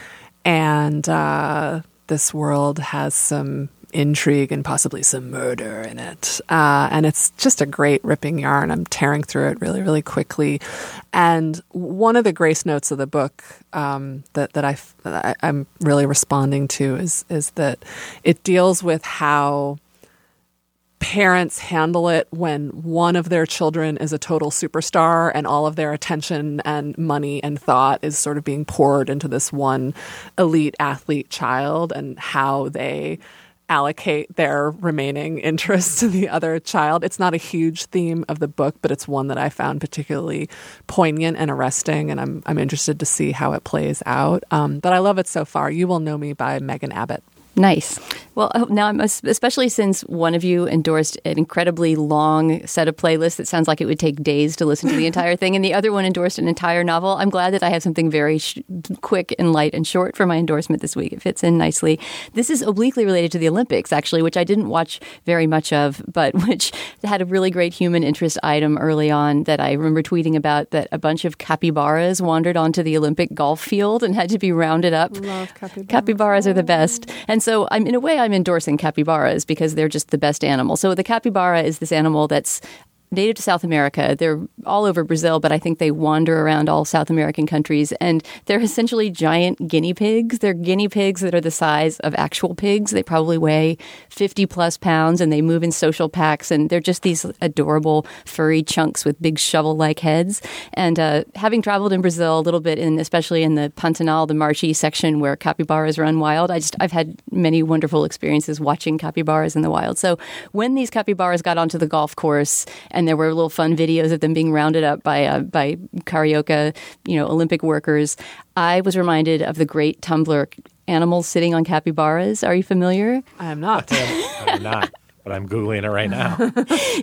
And uh, this world has some intrigue and possibly some murder in it. Uh, and it's just a great ripping yarn. I'm tearing through it really, really quickly. And one of the grace notes of the book um, that, that, I, that I, I'm really responding to is, is that it deals with how parents handle it when one of their children is a total superstar and all of their attention and money and thought is sort of being poured into this one elite athlete child, and how they allocate their remaining interests to the other child. It's not a huge theme of the book, but it's one that I found particularly poignant and arresting, and I'm I'm interested to see how it plays out. Um, but I love it so far. You Will Know Me by Megan Abbott. Nice. Well, now, I'm especially since one of you endorsed an incredibly long set of playlists that sounds like it would take days to listen to the entire thing, and the other one endorsed an entire novel, I'm glad that I have something very sh- quick and light and short for my endorsement this week. It fits in nicely. This is obliquely related to the Olympics, actually, which I didn't watch very much of, but which had a really great human interest item early on that I remember tweeting about, that a bunch of capybaras wandered onto the Olympic golf field and had to be rounded up. Love capybaras. Capybaras are the best. And so So I'm in a way I'm endorsing capybaras because they're just the best animal. So the capybara is this animal that's native to South America. They're all over Brazil, but I think they wander around all South American countries. And they're essentially giant guinea pigs. They're guinea pigs that are the size of actual pigs. They probably weigh fifty plus pounds, and they move in social packs. And they're just these adorable furry chunks with big shovel-like heads. And uh, having traveled in Brazil a little bit, and especially in the Pantanal, the marshy section where capybaras run wild, I just, I've had many wonderful experiences watching capybaras in the wild. So when these capybaras got onto the golf course, and there were little fun videos of them being rounded up by uh, by Carioca, you know, Olympic workers, I was reminded of the great Tumblr, Animals Sitting on Capybaras. Are you familiar? I am not. I am not. But I'm Googling it right now.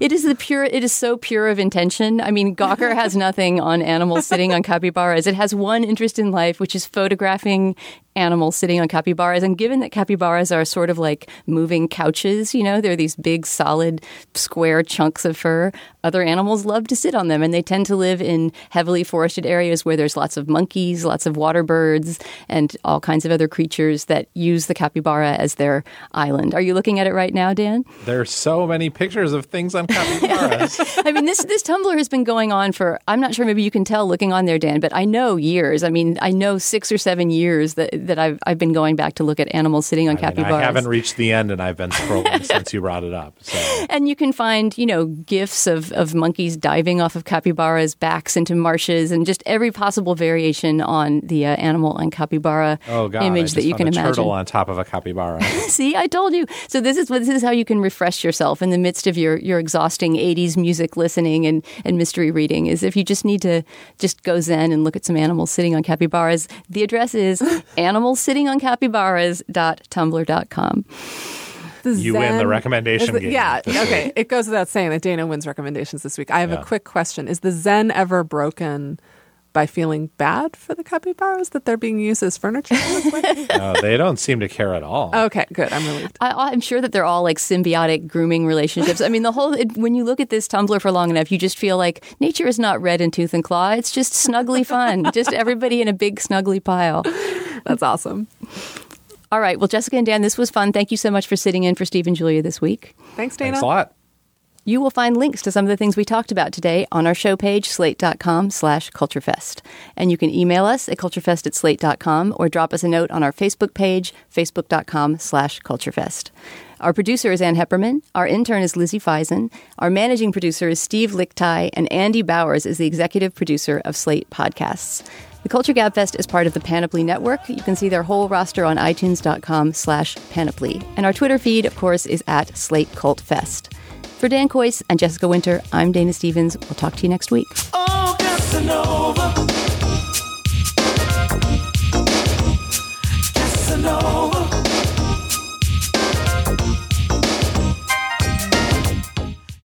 It is the pure, it is so pure of intention. I mean, Gawker has nothing on animals sitting on capybaras. It has one interest in life, which is photographing animals sitting on capybaras. And given that capybaras are sort of like moving couches, you know, they're these big, solid, square chunks of fur, other animals love to sit on them. And they tend to live in heavily forested areas where there's lots of monkeys, lots of water birds, and all kinds of other creatures that use the capybara as their island. Are you looking at it right now, Dan? There are so many pictures of things on capybaras. I mean, this this Tumblr has been going on for, I'm not sure, maybe you can tell looking on there, Dan, but I know years. I mean, I know six or seven years that that I've I've been going back to look at animals sitting on I capybaras. Mean, I haven't reached the end, and I've been scrolling since you brought it up. So. And you can find, you know, GIFs of, of monkeys diving off of capybaras' backs into marshes, and just every possible variation on the uh, animal and capybara oh, God, image that you can a imagine. Turtle on top of a capybara. See, I told you. So this is this is how you can refresh yourself in the midst of your, your exhausting eighties music listening and, and mystery reading. Is if you just need to just go zen and look at some animals sitting on capybaras. The address is animals sitting on capybaras dot tumblr dot com. The you zen, win the recommendation the, game. Yeah, okay. Week. It goes without saying that Dana wins recommendations this week. I have yeah. a quick question. Is the zen ever broken by feeling bad for the capybaras that they're being used as furniture? No, they don't seem to care at all. Okay, good. I'm relieved. I, I'm sure that they're all like symbiotic grooming relationships. I mean, the whole, it, when you look at this Tumblr for long enough, you just feel like nature is not red in tooth and claw. It's just snuggly fun. Just everybody in a big snuggly pile. That's awesome. All right. Well, Jessica and Dan, this was fun. Thank you so much for sitting in for Steve and Julia this week. Thanks, Dana. Thanks a lot. You will find links to some of the things we talked about today on our show page, slate dot com slash culture fest. And you can email us at culture fest at slate dot com or drop us a note on our Facebook page, facebook dot com slash culture fest. Our producer is Ann Hepperman. Our intern is Lizzie Feisen. Our managing producer is Steve Lichtai. And Andy Bowers is the executive producer of Slate Podcasts. The Culture Gabfest is part of the Panoply Network. You can see their whole roster on i tunes dot com slash panoply. And our Twitter feed, of course, is at Slate Cult Fest. For Dan Coyce and Jessica Winter, I'm Dana Stevens. We'll talk to you next week. Oh, Casanova.